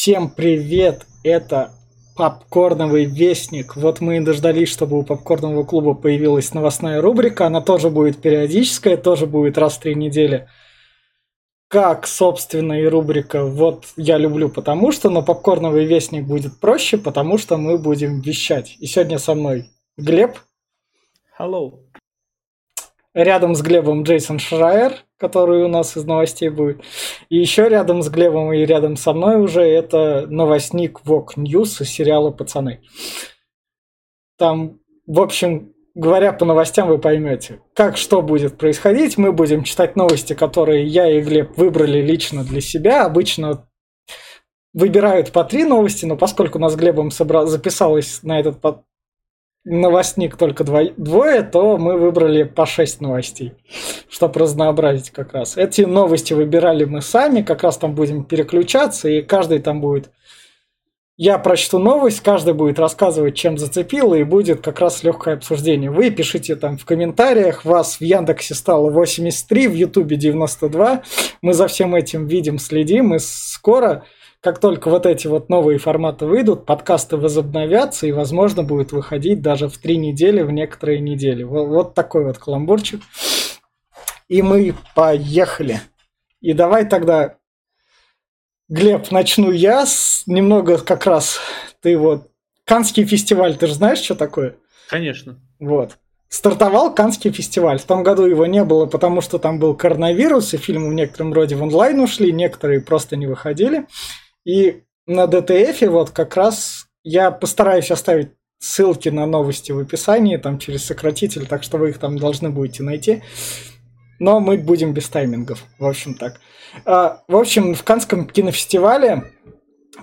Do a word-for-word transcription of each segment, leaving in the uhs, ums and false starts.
Всем привет! Это Попкорновый Вестник. Вот мы и дождались, чтобы у Попкорнового клуба появилась новостная рубрика. Она тоже будет периодическая, тоже будет раз в три недели. Как, собственно, и рубрика «Вот я люблю, потому что», но Попкорновый Вестник будет проще, потому что мы будем вещать. И сегодня со мной Глеб. Hello. Рядом с Глебом Джейсон Шрайер, который у нас из новостей будет. И еще рядом с Глебом и рядом со мной уже это новостник Vogue News из сериала «Пацаны». Там, в общем, говоря по новостям, вы поймете, как что будет происходить. Мы будем читать новости, которые я и Глеб выбрали лично для себя. Обычно выбирают по три новости, но поскольку у нас с Глебом собра... записалось на этот подкаст, новостник только двое, то мы выбрали по шесть новостей, чтобы разнообразить как раз. Эти новости выбирали мы сами, как раз там будем переключаться, и каждый там будет... Я прочту новость, каждый будет рассказывать, чем зацепило, и будет как раз легкое обсуждение. Вы пишите там в комментариях, вас в Яндексе стало восемьдесят три, в Ютубе девяносто два. Мы за всем этим видим, следим, и скоро... Как только вот эти вот новые форматы выйдут, подкасты возобновятся и, возможно, будет выходить даже в три недели, в некоторые недели. Вот, вот такой вот каламбурчик. И мы поехали. И давай тогда, Глеб, начну я. С... Немного как раз ты вот... Каннский фестиваль, ты же знаешь, что такое? Конечно. Вот. Стартовал Каннский фестиваль. В том году его не было, потому что там был коронавирус, и фильмы в некотором роде в онлайн ушли, некоторые просто не выходили. И на ДТФе вот как раз я постараюсь оставить ссылки на новости в описании, там через сократитель, так что вы их там должны будете найти. Но мы будем без таймингов, в общем так. В общем, в Каннском кинофестивале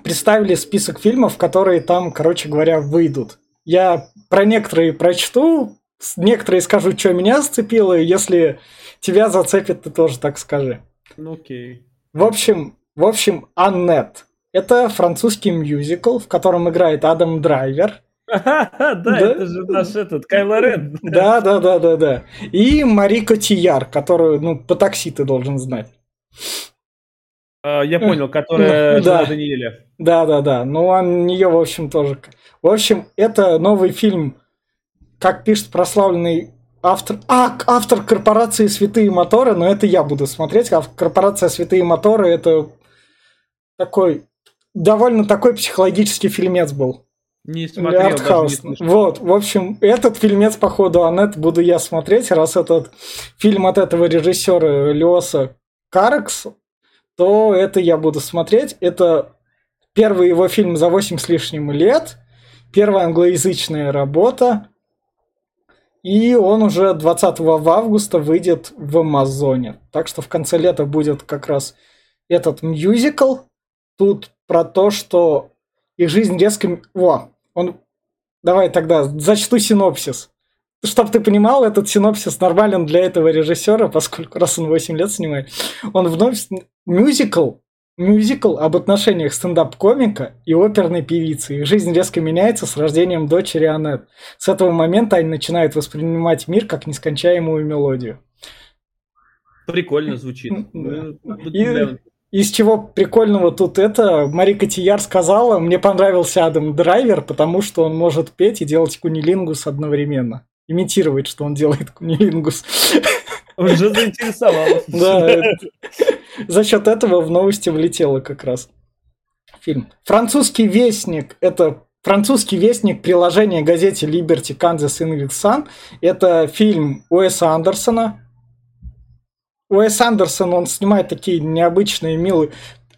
представили список фильмов, которые там, короче говоря, выйдут. Я про некоторые прочту, некоторые скажу, что меня зацепило, и если тебя зацепит, ты тоже так скажи. Ну окей. В общем... В общем, «Аннет» — это французский мюзикл, в котором играет Адам Драйвер. Да, это же наш этот, Кайло Рен. Да, да, да, да, да. И Мари Котияр, которую, ну, по такси ты должен знать. Я понял, которая жена Даниэля. Да, да, да. Ну, у нее, в общем, тоже... В общем, это новый фильм, как пишет прославленный... Автор, а, автор корпорации «Святые моторы», но это я буду смотреть. А корпорация «Святые моторы» — это такой довольно такой психологический фильмец был. Не смотрел, даже не Вот, в общем, этот фильмец, походу, Аннет, буду я смотреть. Раз этот фильм от этого режиссера Леоса Каракс, то это я буду смотреть. Это первый его фильм за восемь с лишним лет, первая англоязычная работа. И он уже двадцатого августа выйдет в Амазоне. Так что в конце лета будет как раз этот мюзикл. Тут про то, что их жизнь резко... О, он... Давай тогда зачту синопсис. Чтоб ты понимал, этот синопсис нормален для этого режиссера, поскольку раз он восемь лет снимает. Он вновь... Мюзикл. Мюзикл об отношениях стендап-комика и оперной певицы. Их жизнь резко меняется с рождением дочери Аннет. С этого момента они начинают воспринимать мир как нескончаемую мелодию. Прикольно звучит. Из чего прикольного тут это? Мари Котияр сказала, мне понравился Адам Драйвер, потому что он может петь и делать кунилингус одновременно. Имитировать, что он делает кунилингус. Уже заинтересовалась. Да. За счет этого в новости влетело как раз фильм. Французский вестник. Это французский вестник приложение газете Liberty Kansas Inc. Это фильм Уэса Андерсона. Уэс Андерсон, он снимает такие необычные, милые.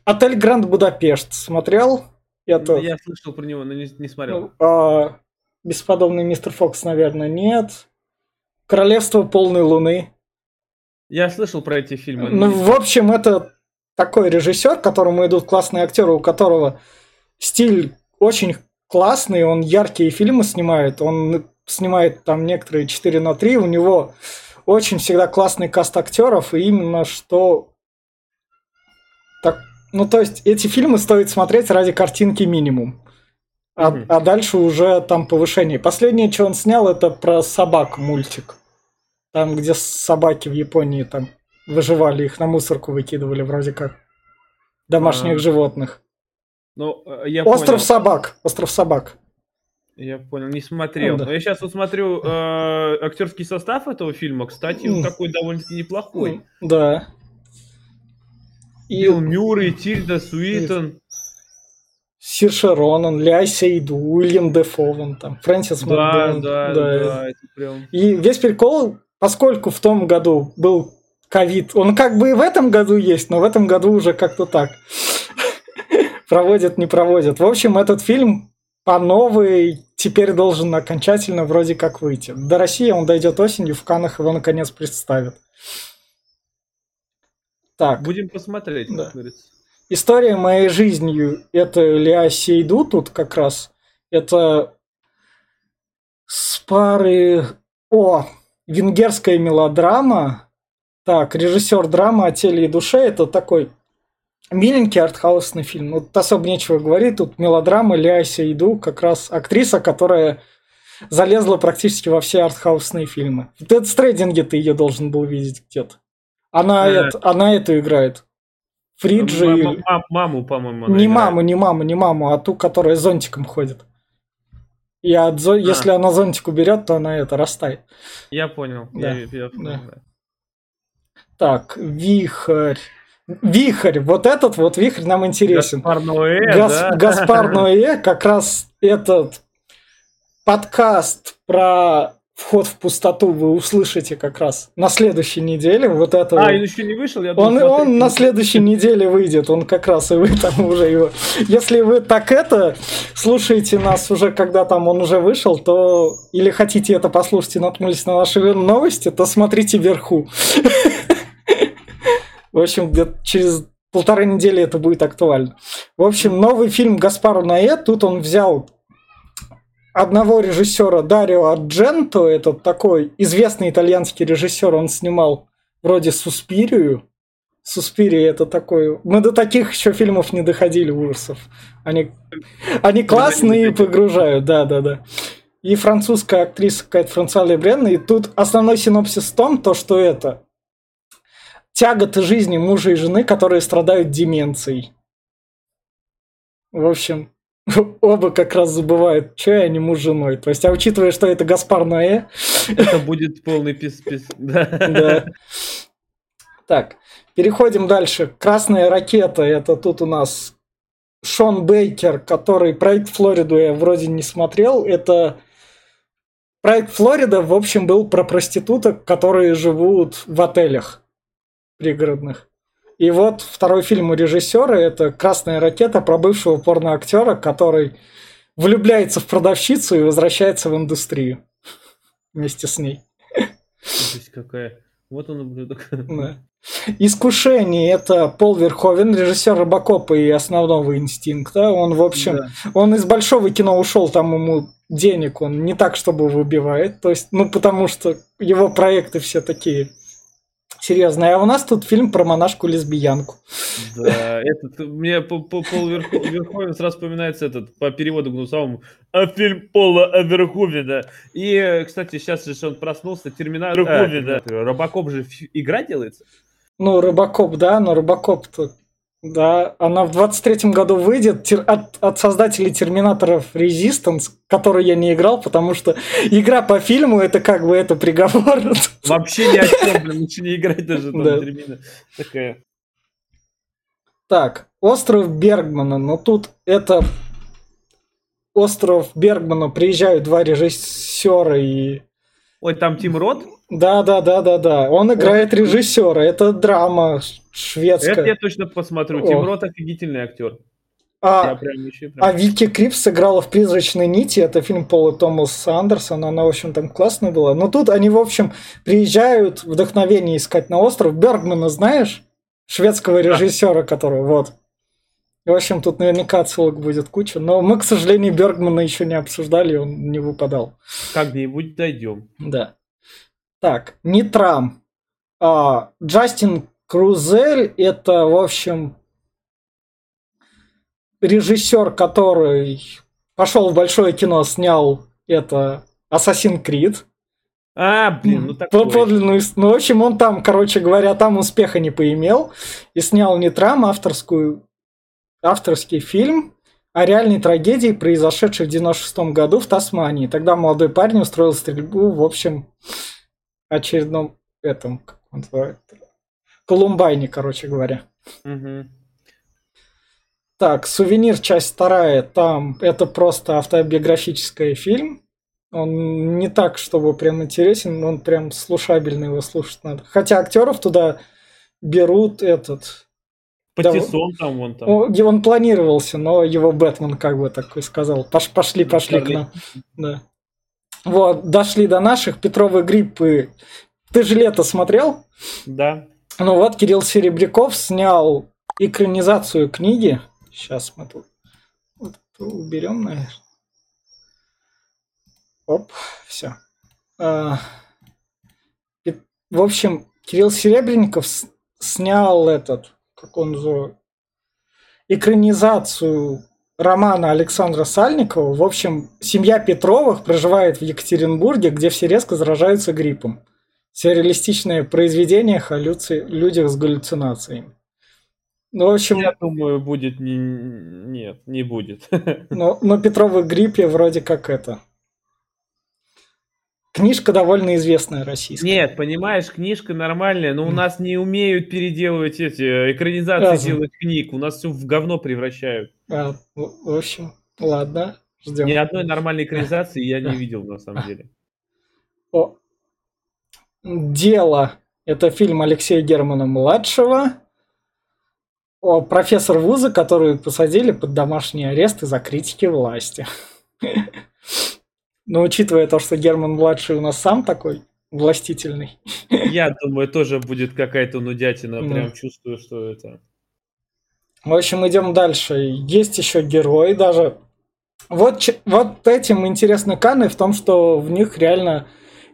Отель Гранд Будапешт смотрел? Это... Я слышал про него, но не, не смотрел. А, Бесподобный мистер Фокс, наверное, нет. Королевство полной луны. Я слышал про эти фильмы. Ну, в общем, это такой режиссер, к которому идут классные актеры, у которого стиль очень классный, он яркие фильмы снимает, он снимает там некоторые четыре на три, у него очень всегда классный каст актеров, и именно что... Так... Ну, то есть, эти фильмы стоит смотреть ради картинки минимум, а, mm-hmm. а дальше уже там повышение. Последнее, что он снял, это про собак мультик. Там, где собаки в Японии там выживали, их на мусорку выкидывали вроде как. Домашних А-а-а. животных. Ну, я Остров понял. собак. Остров собак. Я понял, не смотрел. Ну, да. Но я сейчас вот смотрю э, актерский состав этого фильма. Кстати, он такой довольно-таки неплохой. Да. Билл Мюррей, Тильда Суитон. Сирша Ронан, Леа Сейду, Уильям Дефо, вон там, Фрэнсис Макдорманд. Да, да, да, да. Это прям... И весь прикол, поскольку в том году был ковид, он как бы и в этом году есть, но в этом году уже как-то так. Проводят, не проводят. В общем, этот фильм по новой теперь должен окончательно вроде как выйти. До России он дойдет осенью, в Каннах его наконец представят. Так. Будем посмотреть, да. Как говорится. История моей жизни – это Леа Сейду тут как раз. Это с пары... О, венгерская мелодрама. Так, режиссер драмы «О теле и душе». Это такой миленький артхаусный фильм. Вот особо нечего говорить. Тут мелодрама Леа Сейду, как раз актриса, которая залезла практически во все артхаусные фильмы. В «Дэд Стрейдинге» ты ее должен был видеть где-то. Она, да. это, она эту играет. Фриджи... Маму, маму, по-моему, Не играет. маму, не маму, не маму, а ту, которая с зонтиком ходит. И от зо... а. Если она зонтик уберет, то она это растает. Я понял. Да. Я, я понял да. Да. Так, вихрь. Вихрь. Вот этот вот вихрь нам интересен. Гаспар Ноэ, Гас... да? Гаспар Ноэ как раз этот подкаст про... Вход в пустоту вы услышите как раз на следующей неделе. Вот это. А, он еще не вышел? Я думал, он, он на следующей неделе выйдет. Он как раз, и вы там уже его... Если вы так это слушаете нас уже, когда там он уже вышел, то... Или хотите это послушать и наткнулись на наши новости, то смотрите вверху. В общем, где-то через полторы недели это будет актуально. В общем, новый фильм Гаспара Ноэ. Тут он взял... одного режиссера Дарио Ардженто, это такой известный итальянский режиссер, он снимал вроде «Суспирию». «Суспирия» — это такой... Мы до таких еще фильмов не доходили, ужасов. Они, Они классные и погружают, да-да-да. И французская актриса какая-то Франсуа Лебрен, и тут основной синопсис в том, то, что это тяготы жизни мужа и жены, которые страдают деменцией. В общем... Оба как раз забывают, что я не муж с женой. То есть, а учитывая, что это Гаспар Ноэ... Это будет полный пис-пис. Да. Так, переходим дальше. «Красная ракета» — это тут у нас Шон Бейкер, который «Проект Флориду» я вроде не смотрел. Это «Проект Флорида», в общем, был про проституток, которые живут в отелях пригородных. И вот второй фильм у режиссера это «Красная ракета» про бывшего порноактера, который влюбляется в продавщицу и возвращается в индустрию вместе с ней. Здесь какая. Вот он ублюдок. Да. «Искушение» это Пол Верховен, режиссер «Робокопа» и «Основного инстинкта». Он, в общем, да. он из большого кино ушел, там ему денег он не так, чтобы выбивает. То есть, ну, потому что его проекты все такие. Серьезно, а у нас тут фильм про монашку-лесбиянку. Да, этот, мне по, по, Пол Верховен сразу вспоминается этот, по переводу гнусавому, а фильм Пола Верховена. И, кстати, сейчас же он проснулся, терминатор Верховена. А, Робокоп же игра делается? Ну, Робокоп, да, но Робокоп-то, да, она в двадцать третьем году выйдет тер, от, от создателей терминаторов Resistance, который я не играл, потому что игра по фильму, это как бы это приговор. Вообще ни о чем, блин, ничего не играть даже. Там, да. Термина такая. Так, «Остров Бергмана». Но тут это... «Остров Бергмана» приезжают два режиссера и... Ой, там Тим Рот? Да, да, да, да, да. Он играет режиссера. Это драма шведская. Это я точно посмотрю. О. Тим Рот офигительный актер. А, прям еще, прям... а Вики Крипс сыграла в «Призрачной нити». Это фильм Пола Томаса Андерсона. Она, в общем, там классная была. Но тут они, в общем, приезжают вдохновение искать на остров. Бергмана знаешь? Шведского режиссера, которого вот. В общем, тут наверняка отсылок будет куча. Но мы, к сожалению, Бергмана еще не обсуждали. Он не выпадал. Как-нибудь дойдем. Да. Так, Нитрам. А, Джастин Крузель, это, в общем, режиссер, который пошел в большое кино, снял это Assassin's Creed. А, блин, ну такой. Подлинную, ну, в общем, он там, короче говоря, там успеха не поимел. И снял Нитрам, авторскую, авторский фильм. о реальной трагедии, произошедшей в девяносто шестом году в Тасмании. Тогда молодой парень устроил стрельбу в общем очередном этом, как он называет, Колумбайне, короче говоря. Угу. Так, «Сувенир», часть вторая, там это просто автобиографический фильм. Он не так, чтобы прям интересен, но он прям слушабельный, его слушать надо. Хотя актеров туда берут этот... Патиссон, да, там, вон там. Он, он планировался, но его Бэтмен как бы такой сказал. Пош, пошли, пошли к нам. Да. Вот, дошли до наших. Петровы гриппы. Ты же «Лето» смотрел? Да. Ну вот, Кирилл Серебренников снял экранизацию книги. Сейчас мы тут вот уберем, наверное. Оп, все. А, и, в общем, Кирилл Серебренников с, снял этот, как он называет, экранизацию романа Александра Сальникова. В общем, семья Петровых проживает в Екатеринбурге, где все резко заражаются гриппом. Сюрреалистичное произведение о людях с галлюцинациями. Ну, в общем, я думаю, будет не... Нет, не будет. Но, но Петровы гриппе вроде как это. Книжка довольно известная российская. Нет, понимаешь, книжка нормальная, но у нас не умеют переделывать эти экранизации, Разум. делать книг. У нас все в говно превращают. А, в общем, ладно, ждем. Ни одной нормальной экранизации я не видел, на самом деле. О. «Дело» — это фильм Алексея Германа-младшего. О, профессор вуза, которую посадили под домашний арест из-за критики власти. Но учитывая то, что Герман-младший у нас сам такой властительный. Я думаю, тоже будет какая-то нудятина. Прям чувствую, что это... В общем, идем дальше. Есть еще «Герой» даже. Вот, вот этим интересны Канны в том, что в них реально...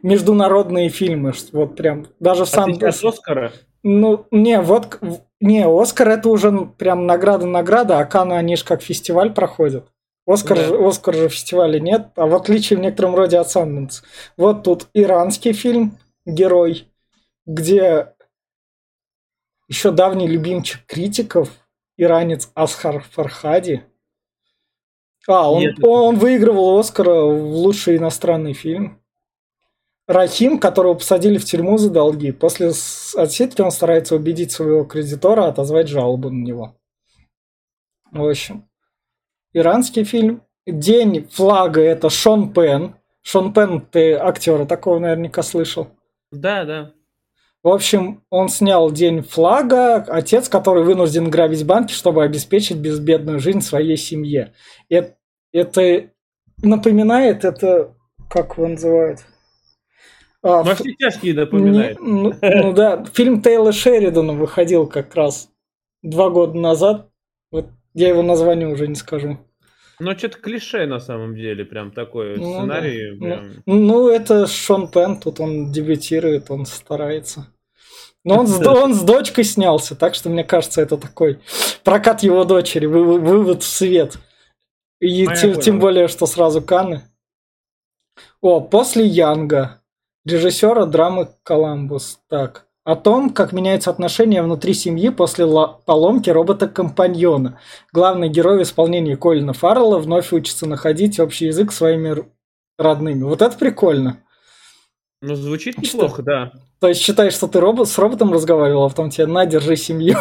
международные фильмы, вот прям, даже в сам... А ты сейчас «Оскара»? Ну, не, вот, не, «Оскар» это уже прям награда-награда, а Канны, они же как фестиваль проходят. «Оскар», да. «Оскар» же в фестивале нет, а в отличие в некотором роде от «Санденс». Вот тут иранский фильм «Герой», где еще давний любимчик критиков, иранец Асхар Фархади. А, он, нет, он выигрывал «Оскара» в лучший иностранный фильм. Рахим, которого посадили в тюрьму за долги. После отсидки он старается убедить своего кредитора отозвать жалобу на него. В общем, иранский фильм. «День флага» — это Шон Пен. Шон Пен, ты актера такого наверняка слышал. Да, да. В общем, он снял «День флага», отец, который вынужден грабить банки, чтобы обеспечить безбедную жизнь своей семье. Это, это напоминает, это, как его называют... А, во все тяжкие напоминает. Не, ну, ну да, фильм Тейла Шеридана выходил как раз два года назад. Вот я его название уже не скажу. Ну, что-то клише на самом деле, прям такой ну, сценарий. Да. Прям... Ну, ну, это Шон Пен, тут он дебютирует, он старается. Но он, с, он с дочкой снялся, так что, мне кажется, это такой прокат его дочери, вы, вывод в свет. И а тем, тем более, что сразу Канны. О, после «Янга». Режиссера драмы «Коламбус». Так. О том, как меняются отношения внутри семьи после поломки робота-компаньона. Главный герой в исполнении Колина Фаррелла вновь учится находить общий язык с своими родными. Вот это прикольно. Ну, звучит неплохо, что? Да. То есть считаешь, что ты робот, с роботом разговаривал, а потом тебе «на, держи семью».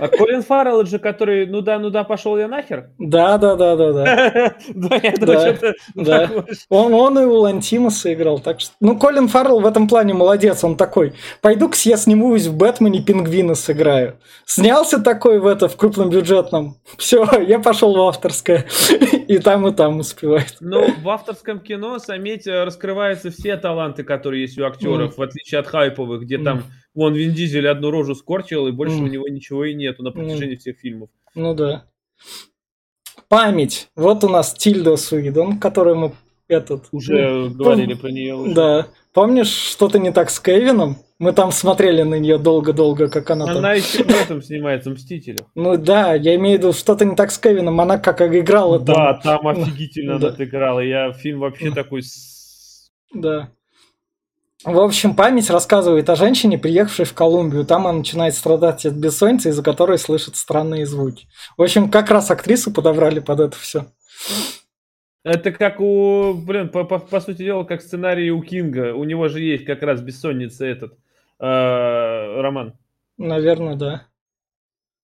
А Колин Фаррелл же, который «ну да, ну да, пошел я нахер». Да, да, да, да, да. Да, я думаю, что-то... Он и у Лантимаса играл, так что... Ну, Колин Фаррелл в этом плане молодец, он такой, пойду-ка я снимусь в «Бэтмене», пингвина сыграю. Снялся такой в это, в крупнобюджетном. Все, я пошел в авторское. И там, и там успевает. Ну, в авторском кино, заметь, раскрываются все таланты, которые есть у актеров, в отличие от хайповых, где там вон Вин Дизель одну рожу скорчил, и больше у него ничего и нету на протяжении всех фильмов. Ну да. «Память». Вот у нас Тильда Суитон, которую мы этот... Уже говорили про нее. Да. Помнишь, что-то не так с Кевином? Мы там смотрели на нее долго-долго, как она, она там... Она еще в этом снимается, «Мстителях». Ну да, я имею в виду, что-то не так с Кевином, она как играла там. Да, там офигительно она играла. Я фильм вообще такой... Да. В общем, «Память» рассказывает о женщине, приехавшей в Колумбию. Там она начинает страдать от бессонницы, из-за которой слышат странные звуки. В общем, как раз актрису подобрали под это все. Это как у, блин, по, по, по сути дела, как сценарий у Кинга. У него же есть как раз «Бессонница» этот э, роман. Наверное, да.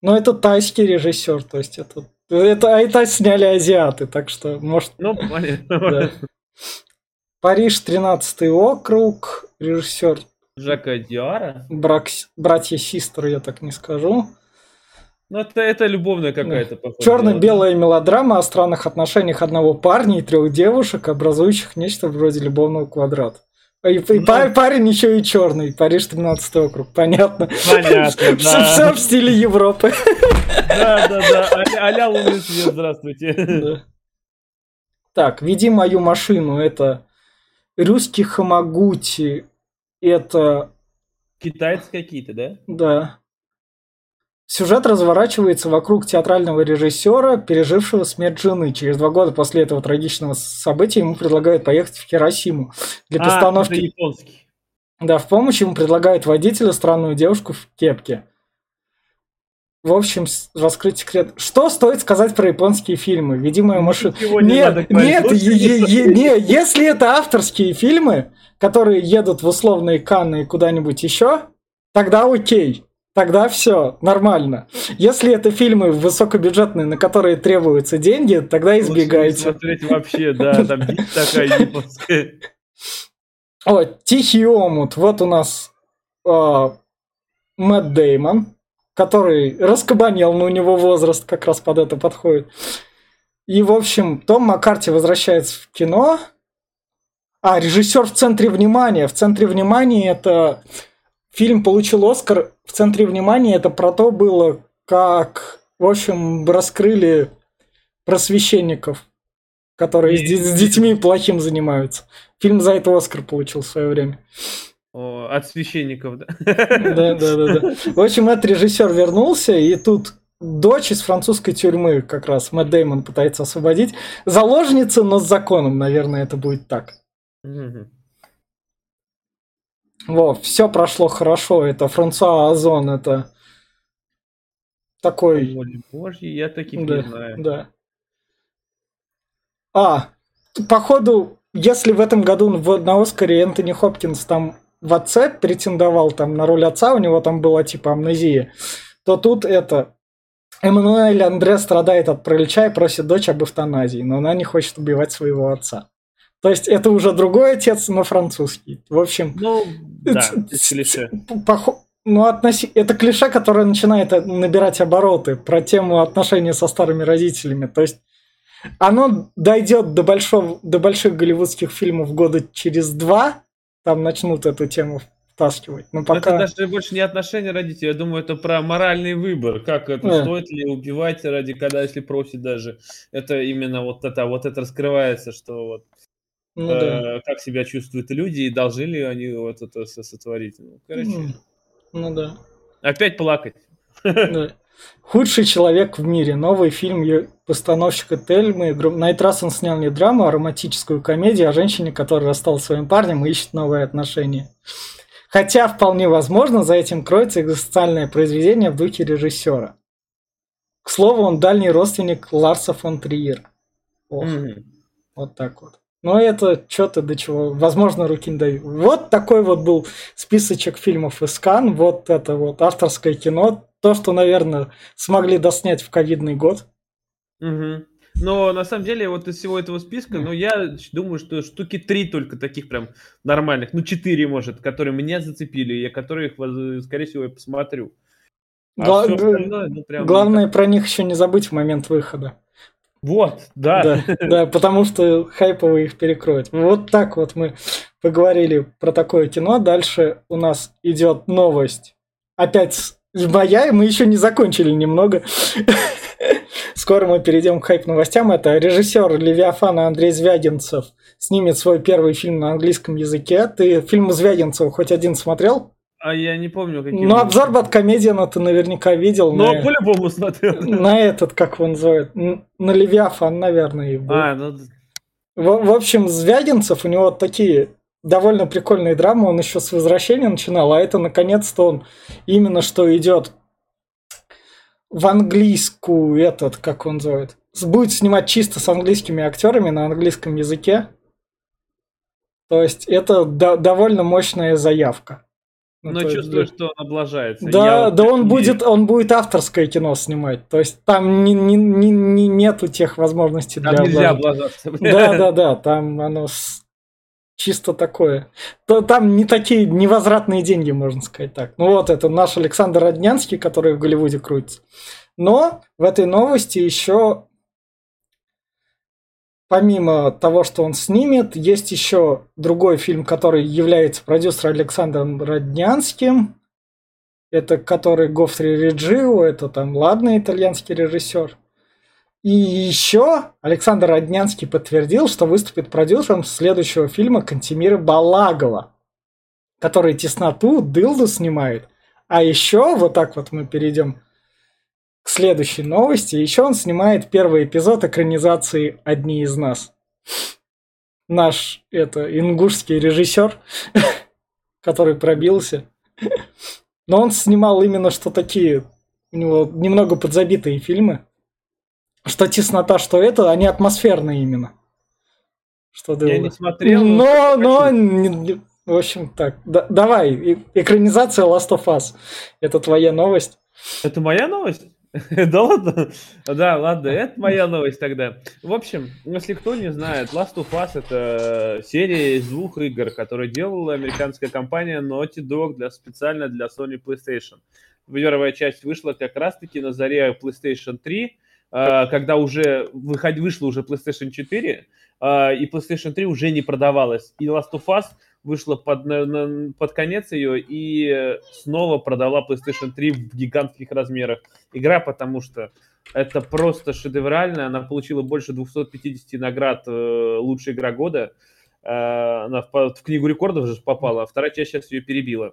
Но это тайский режиссер, то есть это... это а это сняли азиаты, так что, может... Ну, понятно. Париж, тринадцатый округ, режиссер... Жака Диара? Братья Систры, я так не скажу. Ну, это, это любовная какая-то, да. Похоже. Черно-белая мелодрама о странных отношениях одного парня и трех девушек, образующих нечто вроде любовного квадрата. И, и да. Парень еще и черный. Париж, тринадцатый округ, понятно. Понятно, да. Все в стиле Европы. Да-да-да, а-ля лунный свет, здравствуйте. Так, «Веди мою машину» — это русский хамагути, это... Китайцы какие-то, да? Да. Сюжет разворачивается вокруг театрального режиссера, пережившего смерть жены. Через два года после этого трагичного события ему предлагают поехать в Хиросиму для постановки. А, это японский. Да, в помощь ему предлагают водителя, странную девушку в кепке. В общем, раскрыть секрет. Что стоит сказать про японские фильмы? «Веди мою машину». Нет, нет, если это авторские фильмы, которые едут в условные Канны и куда-нибудь еще, тогда окей. Тогда все нормально. Если это фильмы высокобюджетные, на которые требуются деньги, тогда избегайте. Лучше смотреть вообще, да, там такая японская. О, «Тихий омут». Вот у нас э, Мэтт Дэймон, который раскабанел, но у него возраст как раз под это подходит. И, в общем, Том Маккарти возвращается в кино. А, режиссер «В центре внимания». «В центре внимания» — это... Фильм получил «Оскар». «В центре внимания» — это про то было, как, в общем, раскрыли просвещенников, которые и... с, с детьми плохим занимаются. Фильм за это «Оскар» получил в свое время. О, от священников, да? Да, да, да, да. В общем, этот режиссер вернулся, и тут дочь из французской тюрьмы, как раз Мэтт Дэймон пытается освободить. Заложница, но с законом, наверное, это будет так. Угу. Во, «Все прошло хорошо». Это Франсуа Озон, это такой... Ой, боже, я таких да, не знаю. Да. А, походу, если в этом году в, на «Оскаре» Энтони Хопкинс там в отце претендовал там на роль отца, у него там была типа амнезия, то тут это... Эммануэль Андре страдает от паралича и просит дочь об эвтаназии, но она не хочет убивать своего отца. То есть это уже другой отец, но французский. В общем... Ну, да, клише. Пох... Ну, относи... Это клише, которое начинает набирать обороты про тему отношения со старыми родителями. То есть оно дойдет до, большого... до больших голливудских фильмов года через два. Там начнут эту тему втаскивать. Но пока... Это даже больше не отношения родителей. Я думаю, это про моральный выбор. Как это, да. Стоит ли убивать ради, когда, если просит даже. Это именно вот это, вот это раскрывается, что вот... Ну, да. Как себя чувствуют люди и должны ли они вот это сотворить. Ну, короче. Ну, ну да. Опять плакать. Да. «Худший человек в мире». Новый фильм постановщика Тельмы. На этот раз он снял не драму, а романтическую комедию о женщине, которая рассталась своим парнем и ищет новые отношения. Хотя, вполне возможно, за этим кроется экзистенциальное произведение в духе режиссера. К слову, он дальний родственник Ларса фон Триера. Mm-hmm. Вот так вот. Но это что-то до чего, возможно, руки не дают. Вот такой вот был списочек фильмов из Канн, вот это вот авторское кино, то, что, наверное, смогли доснять в ковидный год. Угу. Но на самом деле вот из всего этого списка, ну, я думаю, что штуки три только таких прям нормальных, ну, четыре, может, которые меня зацепили, я которых, скорее всего, я посмотрю. А Гла- все остальное, ну, прям... Главное про них еще не забыть в момент выхода. Вот, да. Да, да, потому что хайповые их перекроют. Вот так вот мы поговорили про такое кино. Дальше у нас идет новость. Опять моя, мы еще не закончили немного. Скоро мы перейдем к хайп-новостям. Это режиссер «Левиафана» Андрей Звягинцев снимет свой первый фильм на английском языке. Ты фильм Звягинцева хоть один смотрел? А я не помню, какие... Ну, обзор «Бэткомедиана» ты наверняка видел. Ну, на... по-любому смотрел. На этот, как его называют, на «Левиафан», наверное, его. А, ну... В, в общем, Звягинцев, у него такие довольно прикольные драмы, он еще с «Возвращения» начинал, а это, наконец-то, он именно что идет в английскую, этот, как он называет, будет снимать чисто с английскими актерами на английском языке. То есть это до- довольно мощная заявка. Ну, но чувствую, есть, что он облажается. Да, вот да он, не... будет, он будет авторское кино снимать. То есть там не, не, не, не, нету тех возможностей там для облажки. Нельзя облажаться. Да, да, да, там оно с... чисто такое. То, там не такие невозвратные деньги, можно сказать так. Ну вот, это наш Александр Роднянский, который в Голливуде крутится. Но в этой новости еще, помимо того, что он снимет, есть еще другой фильм, который является продюсером Александром Роднянским. Это который Гоффри Реджио, это там ладно, итальянский режиссер. И еще Александр Роднянский подтвердил, что выступит продюсером следующего фильма Кантемира Балагова, который «Тесноту», «Дылду» снимает. А еще, вот так вот мы перейдем к следующей новости. Еще он снимает первый эпизод экранизации «Одни из нас». Наш, это, ингушский режиссер, который пробился. Но он снимал именно что такие, у него немного подзабитые фильмы. Что «Теснота», что это, они атмосферные именно. Что ты... Я не смотрел. Но, но, но, в общем, так. Да, давай, экранизация Last of Us. Это твоя новость. Это моя новость? Да ладно? Да, ладно, это моя новость тогда. В общем, если кто не знает, Last of Us — это серия из двух игр, которую делала американская компания Naughty Dog для, специально для Sony PlayStation. Первая часть вышла как раз-таки на заре PlayStation три, когда уже выход... вышла уже PlayStation четыре, и PlayStation три уже не продавалась. И Last of Us вышла под, под конец ее и снова продала PlayStation три в гигантских размерах. Игра, потому что это просто шедеврально. Она получила больше двухсот пятидесяти наград «Лучшая игра года». Она в Книгу рекордов же попала, а вторая часть сейчас ее перебила.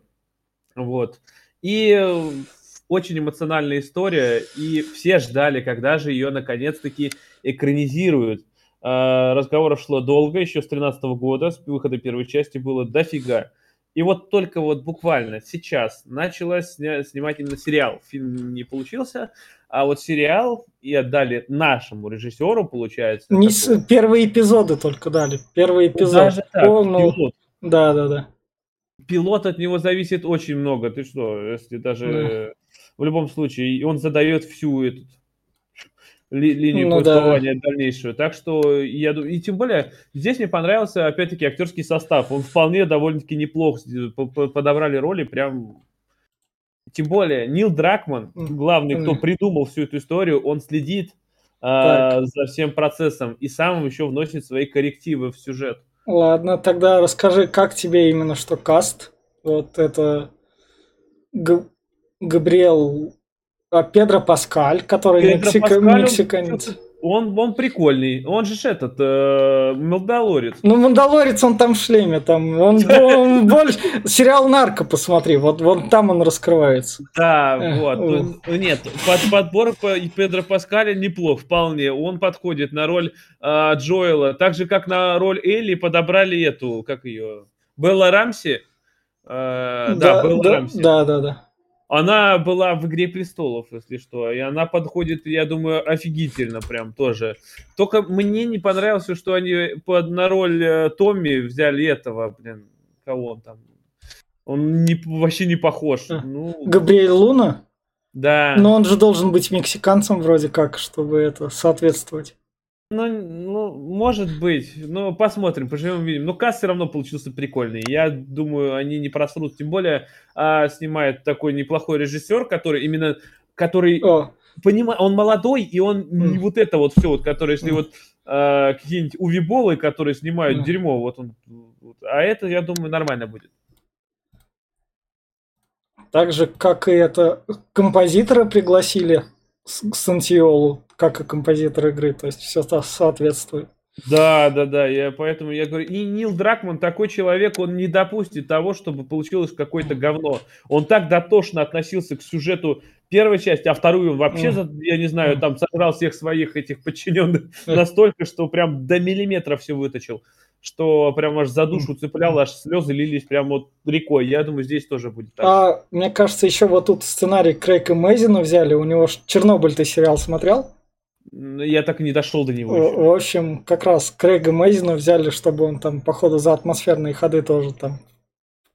Вот. И... Очень эмоциональная история, и все ждали, когда же ее наконец-таки экранизируют. Разговоров шло долго, еще с две тысячи тринадцатого года, с выхода первой части было дофига. И вот только вот буквально сейчас начала сня- снимать именно сериал. Фильм не получился, а вот сериал и отдали нашему режиссеру, получается. Не с... Первые эпизоды только дали. Первые эпизоды. Даже так, пилот. Да, да, да. Пилот, от него зависит очень много. Ты что, если даже... Да. В любом случае, он задает всю эту ли, линию ну, повествования да. дальнейшую. Так что, я думаю, и тем более, здесь мне понравился, опять-таки, актерский состав. Он вполне довольно-таки неплохо подобрали роли, прям... Тем более, Нил Дракман, главный, кто придумал всю эту историю, он следит э, за всем процессом и сам еще вносит свои коррективы в сюжет. Ладно, тогда расскажи, как тебе именно что каст? Вот это... Г... Габриэл, а Педро Паскаль, который мексика, мексиканец. Он, он прикольный. Он же этот, э, Мандалорец. Ну, Мандалорец, он там в шлеме. Там. Он, он больше... Сериал «Нарко» посмотри, вот, вот там он раскрывается. Да, вот. Тут, нет, под, подбор Педро Паскаля неплох, вполне. Он подходит на роль э, Джоэла. Так же, как на роль Элли подобрали эту, как ее, Белла Рамси. Э, да, да, Белла да, Рамси. Да, да, да. Она была в «Игре престолов», если что, и она подходит, я думаю, офигительно прям тоже. Только мне не понравилось, что они под, на роль Томми взяли этого, блин, кого он там? Он не, вообще не похож. А. Ну, Габриэль Луна? Да. Но он же должен быть мексиканцем вроде как, чтобы это соответствовать. Ну, ну, может быть, но посмотрим, поживем, увидим. Но каст все равно получился прикольный. Я думаю, они не просрут. Тем более а, снимает такой неплохой режиссер, который именно, который понимает, он молодой и он mm. не вот это вот все, вот, который если mm. вот а, какие-нибудь увиболы, которые снимают mm. дерьмо, вот он. Вот, а это, я думаю, нормально будет. Так же, как и это, композитора пригласили. Сантиолу, как и композитор игры, то есть все соответствует. Да, да, да, я, поэтому я говорю, и Нил Дракман такой человек, он не допустит того, чтобы получилось какое-то говно. Он так дотошно относился к сюжету первой части, а вторую вообще, mm. я не знаю, mm. там сожрал всех своих этих подчиненных mm. настолько, что прям до миллиметра все выточил. что прям аж за душу цепляло, аж слезы лились прям вот рекой. Я думаю, здесь тоже будет так. А, мне кажется, еще вот тут сценарий Крейга Мейзина взяли. У него «Чернобыль», ты сериал смотрел? Я так и не дошел до него еще. В общем, как раз Крейга Мейзина взяли, чтобы он там, походу, за атмосферные ходы тоже там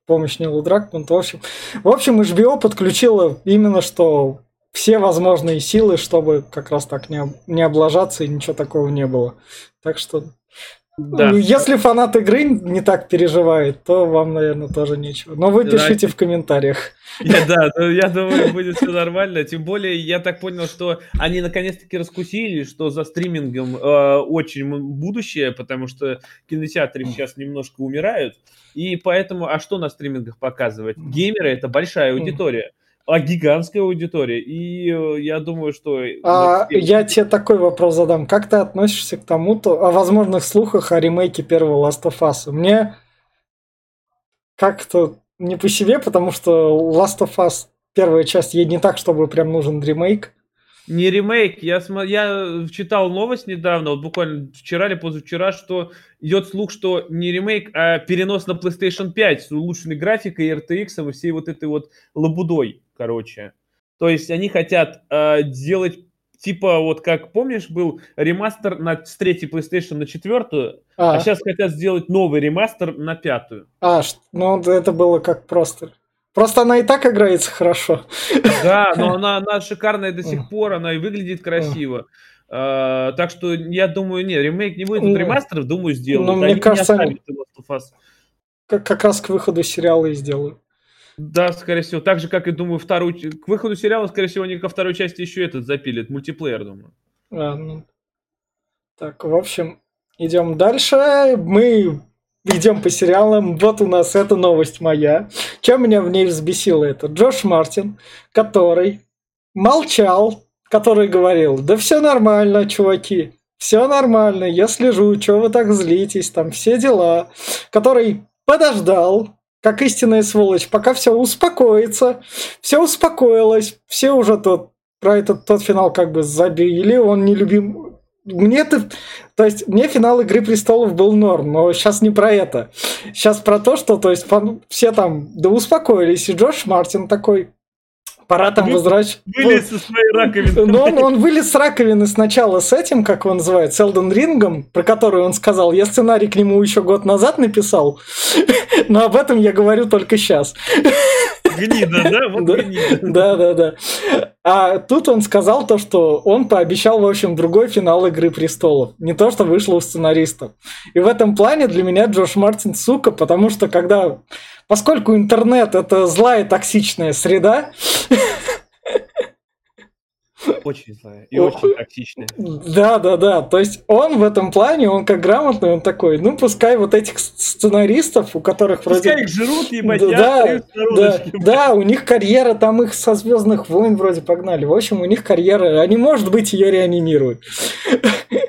помощь Нилу Дракману. В общем, в общем, эйч би о подключила именно что все возможные силы, чтобы как раз так не, не облажаться и ничего такого не было. Так что... Да. Если фанат игры не так переживает, то вам, наверное, тоже нечего. Но вы пишите да. в комментариях. Я, да, я думаю, будет все нормально. Тем более, я так понял, что они наконец-таки раскусили, что за стримингом э, очень будущее, потому что кинотеатры сейчас немножко умирают. И поэтому, а что на стримингах показывать? Геймеры — это большая аудитория. А гигантская аудитория. И я думаю, что... А, я тебе такой вопрос задам. Как ты относишься к тому-то, о возможных слухах о ремейке первого Last of Us? Мне как-то не по себе, потому что Last of Us, первая часть, ей не так, чтобы прям нужен ремейк. Не ремейк. Я, см... я читал новость недавно, вот буквально вчера или позавчера, что идет слух, что не ремейк, а перенос на плейстейшн пять с улучшенной графикой, эр ти экс и всей вот этой вот лабудой. Короче, то есть они хотят э, делать, типа, вот как, помнишь, был ремастер на, с третьей PlayStation на четвертую, а. а сейчас хотят сделать новый ремастер на пятую. А, ну это было как просто. Просто она и так играется хорошо. Да, но она, она шикарная до сих пор, она и выглядит красиво. А, так что я думаю, нет, ремейк не будет, ремастер, думаю, сделают. Но мне кажется, они как, как раз к выходу сериала и сделают. Да, скорее всего. Так же, как и, думаю, вторую... к выходу сериала, скорее всего, они ко второй части еще этот запилят. Мультиплеер, думаю. А, ну... Так, в общем, идем дальше. Мы идем по сериалам. Вот у нас эта новость моя. Чем меня в ней взбесило? Это Джош Мартин, который молчал, который говорил: да все нормально, чуваки, все нормально, я слежу, чего вы так злитесь, там все дела. Который подождал, как истинная сволочь, пока все успокоится, все успокоилось, все уже тот, про этот тот финал как бы забили, он нелюбим. Мне-то, то есть мне финал «Игры престолов» был норм, но сейчас не про это. Сейчас про то, что, то есть, все там да успокоились, и Джош Мартин такой: пора там возвращаться. Вылез из своей раковины. Но он, он вылез с раковины сначала с этим, как его называют, с Элден Рингом, про который он сказал: я сценарий к нему еще год назад написал, но об этом я говорю только сейчас. Гнида, да? Вот да, гнида. Да, да, да. А тут он сказал то, что он пообещал, в общем, другой финал «Игры престолов». Не то, что вышло у сценаристов. И в этом плане для меня Джош Мартин сука, потому что когда... Поскольку интернет — это злая токсичная среда... Очень злая и очень токсичная. Да, да, да. То есть он в этом плане, он как грамотный, он такой: ну пускай вот этих сценаристов, у которых вроде... Пускай их жрут, ебать, да, да, да, у них карьера, там их со «Звездных войн» вроде погнали. В общем, у них карьера, они, может быть, ее реанимируют.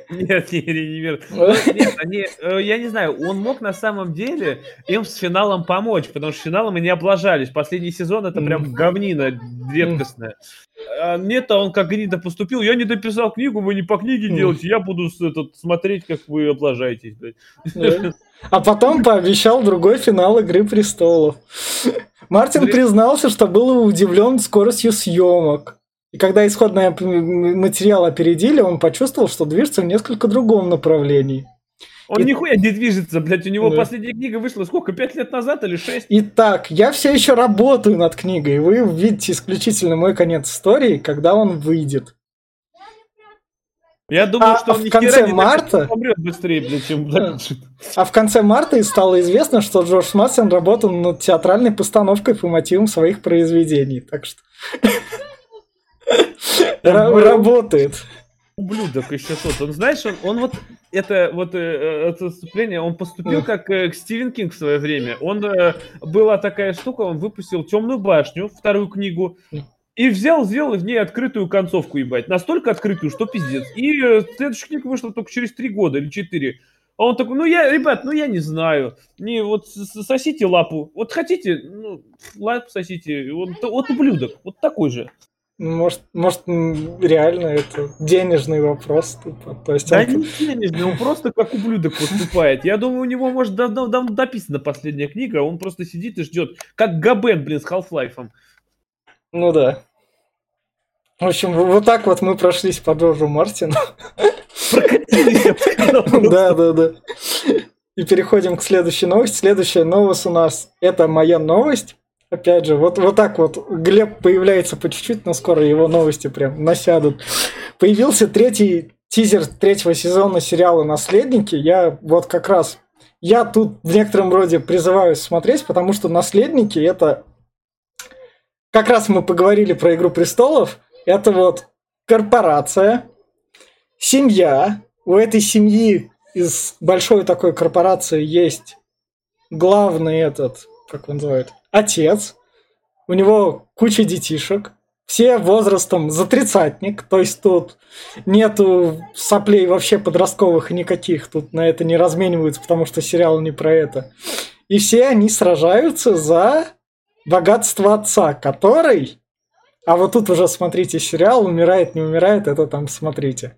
Нет, не реанимируют. Нет, они, я не знаю, он мог на самом деле им с финалом помочь, потому что финалом они облажались. Последний сезон — это прям говнина редкостная. Нет, а он как гнида поступил: я не дописал книгу, вы не по книге mm. делаете, я буду этот, смотреть, как вы облажаетесь. Yeah. А потом пообещал другой финал «Игры престолов». Мартин признался, что был удивлен скоростью съемок. И когда исходный материал опередили, он почувствовал, что движется в несколько другом направлении. Он и... нихуя не движется, блядь, у него да. последняя книга вышла сколько, пять лет назад или шесть? Итак, я все еще работаю над книгой, вы увидите исключительно мой конец истории, когда он выйдет. Я думаю, а, что а он в конце марта умрет быстрее, блядь, чем дальше. А в конце марта стало известно, что Джордж Мартин работал над театральной постановкой по мотивам своих произведений, так что работает. Ублюдок еще тот. Он, знаешь, он, он вот это вот э, отступление, он поступил как э, Стивен Кинг в свое время. Он э, была такая штука, он выпустил «Темную башню», вторую книгу, и взял, сделал в ней открытую концовку, ебать. Настолько открытую, что пиздец. И э, следующая книга вышла только через три года или четыре. А он такой: ну я, ребят, ну я не знаю. Не, вот сосите лапу. Вот хотите, ну, лапу сосите. Вот, вот ублюдок, вот такой же. Может, может, реально это денежный вопрос. Типа. То есть да он... не денежный, он просто как ублюдок выступает. Я думаю, у него, может, давно дописана последняя книга, он просто сидит и ждет. Как Габен, блин, с Half-Life. Ну да. В общем, вот так вот мы прошлись по Джорджу Мартину. Прокатились, я бы сказал. Да, да, да. И переходим к следующей новости. Следующая новость у нас – это моя новость. Опять же, вот, вот так вот Глеб появляется по чуть-чуть, но скоро его новости прям насядут. Появился третий тизер третьего сезона сериала «Наследники». Я вот как раз... Я тут в некотором роде призываю смотреть, потому что «Наследники» — это... Как раз мы поговорили про «Игру престолов». Это вот корпорация, семья. У этой семьи из большой такой корпорации есть главный этот... Как он называет? Отец, у него куча детишек, все возрастом за тридцатник, то есть тут нету соплей вообще подростковых и никаких, тут на это не размениваются, потому что сериал не про это. И все они сражаются за богатство отца, который... А вот тут уже смотрите сериал, умирает, не умирает, это там смотрите.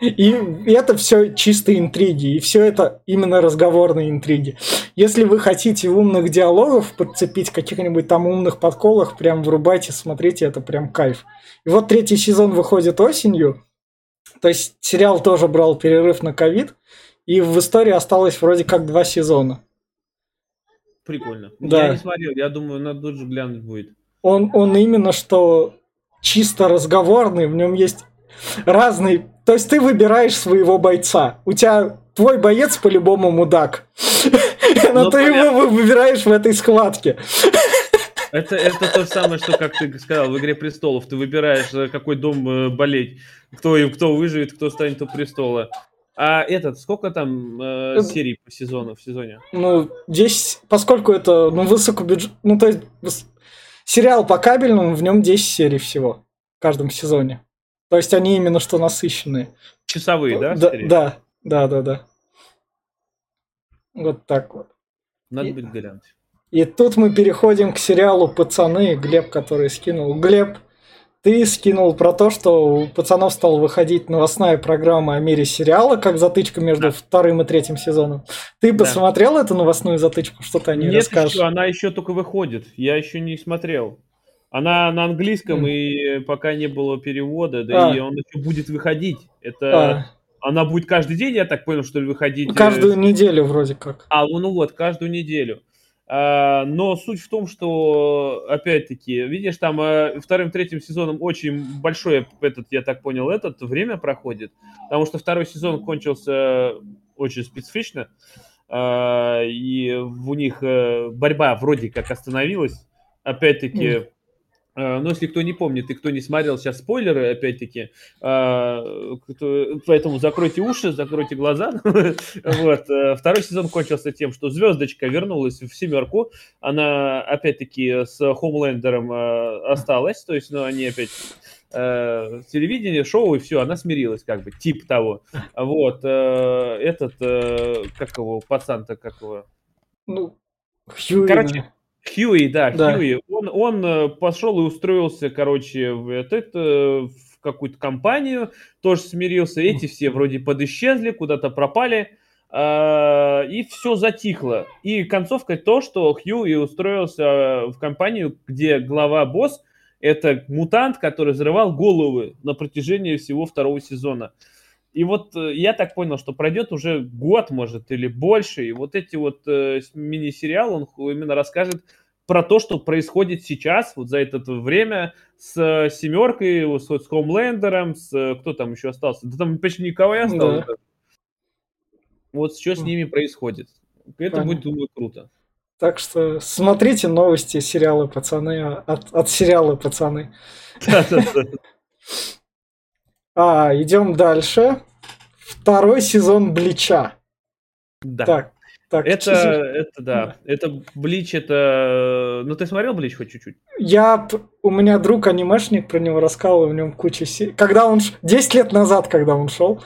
И это все чистые интриги, и все это именно разговорные интриги. Если вы хотите умных диалогов подцепить, каких-нибудь там умных подколах, прям врубайте, смотрите, это прям кайф. И вот третий сезон выходит осенью, то есть сериал тоже брал перерыв на ковид, и в истории осталось вроде как два сезона. Прикольно. Да. Я не смотрел, я думаю, надо тут же глянуть будет. Он, он именно что чисто разговорный, в нем есть разный... То есть ты выбираешь своего бойца. У тебя твой боец по-любому мудак. Но, Но ты понятно. Его выбираешь в этой схватке. Это, это то же самое, что, как ты сказал, в «Игре престолов». Ты выбираешь, какой дом болеть. Кто, кто выживет, кто станет у престола. А этот, сколько там э, серий по сезону в сезоне? Ну, десять, поскольку это ну, высокобюджет... Ну, то есть сериал по кабельному, в нем десять серий всего в каждом сезоне. То есть они именно что насыщенные. Часовые, да? Да, да, да, да, да. Вот так вот. Надо и, быть глянуть. И тут мы переходим к сериалу «Пацаны». Глеб, который скинул. Глеб, ты скинул про то, что у пацанов стала выходить новостная программа о мире сериала, как затычка между да. вторым и третьим сезоном. Ты да. посмотрел эту новостную затычку? Что ты о ней Нет, расскажешь? Еще, она еще только выходит. Я еще не смотрел. Она на английском, и пока не было перевода, да а. и он еще будет выходить. Это а. Она будет каждый день, я так понял, что ли, выходить? Каждую неделю вроде как. А, ну вот, каждую неделю. А, но суть в том, что, опять-таки, видишь, там вторым-третьим сезоном очень большое, этот, я так понял, этот время проходит, потому что второй сезон кончился очень специфично, а, и у них борьба вроде как остановилась. Опять-таки... Mm. Но если кто не помнит и кто не смотрел, сейчас спойлеры, опять-таки, поэтому закройте уши, закройте глаза. Вот. Второй сезон кончился тем, что звездочка вернулась в семерку, она, опять-таки, с Хоумлендером осталась, то есть, ну, они опять... телевидение, шоу, и все, она смирилась, как бы, тип того. Вот. Этот, как его, пацан-то, как его? Ну, короче... Хьюи, да, да, Хьюи, он, он пошел и устроился, короче, в, это, в какую-то компанию, тоже смирился, эти все вроде подисчезли, куда-то пропали, э- и все затихло. И концовка то, что Хьюи устроился в компанию, где глава-босс – это мутант, который взрывал головы на протяжении всего второго сезона. И вот я так понял, что пройдет уже год, может, или больше, и вот эти вот э, мини-сериалы, он именно расскажет про то, что происходит сейчас, вот за это время, с «Семеркой», с, с «Хоумлендером», с... Кто там еще остался? Да там почти никого не осталось. Да. Вот что с ними происходит. Это Понятно. Будет, думаю, круто. Так что смотрите новости сериала «Пацаны», от, от сериала «Пацаны». А, идем дальше. Второй сезон Блича. Да. Так, так, это, это, да. Это Блич, это... Ну, ты смотрел Блич хоть чуть-чуть? Я... У меня друг анимешник, про него рассказывал, в нем куча... Когда он... десять лет назад, когда он шел.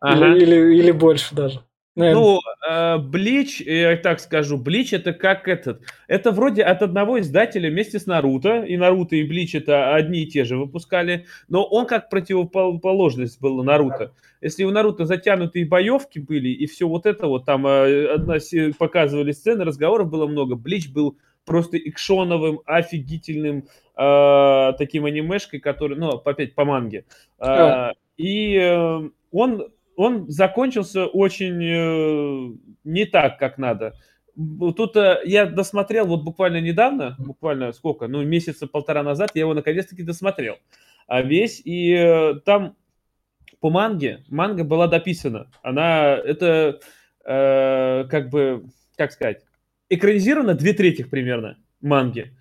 Ага. Или, или, или больше даже. Ну, э, Блич, я так скажу, Блич это как этот, это вроде от одного издателя вместе с Наруто, и Наруто и Блич это одни и те же выпускали, но он как противоположность был Наруто. Если у Наруто затянутые боевки были, и все вот это вот, там э, одна, показывали сцены, разговоров было много, Блич был просто экшоновым, офигительным э, таким анимешкой, который, ну, опять по манге. Э, и э, он... Он закончился очень э, не так, как надо. Тут э, я досмотрел вот буквально недавно, буквально сколько, ну месяца полтора назад, я его наконец-таки досмотрел а весь. И э, там по манге, манга была дописана. Она, это э, как бы, как сказать, экранизирована две трети примерно манги.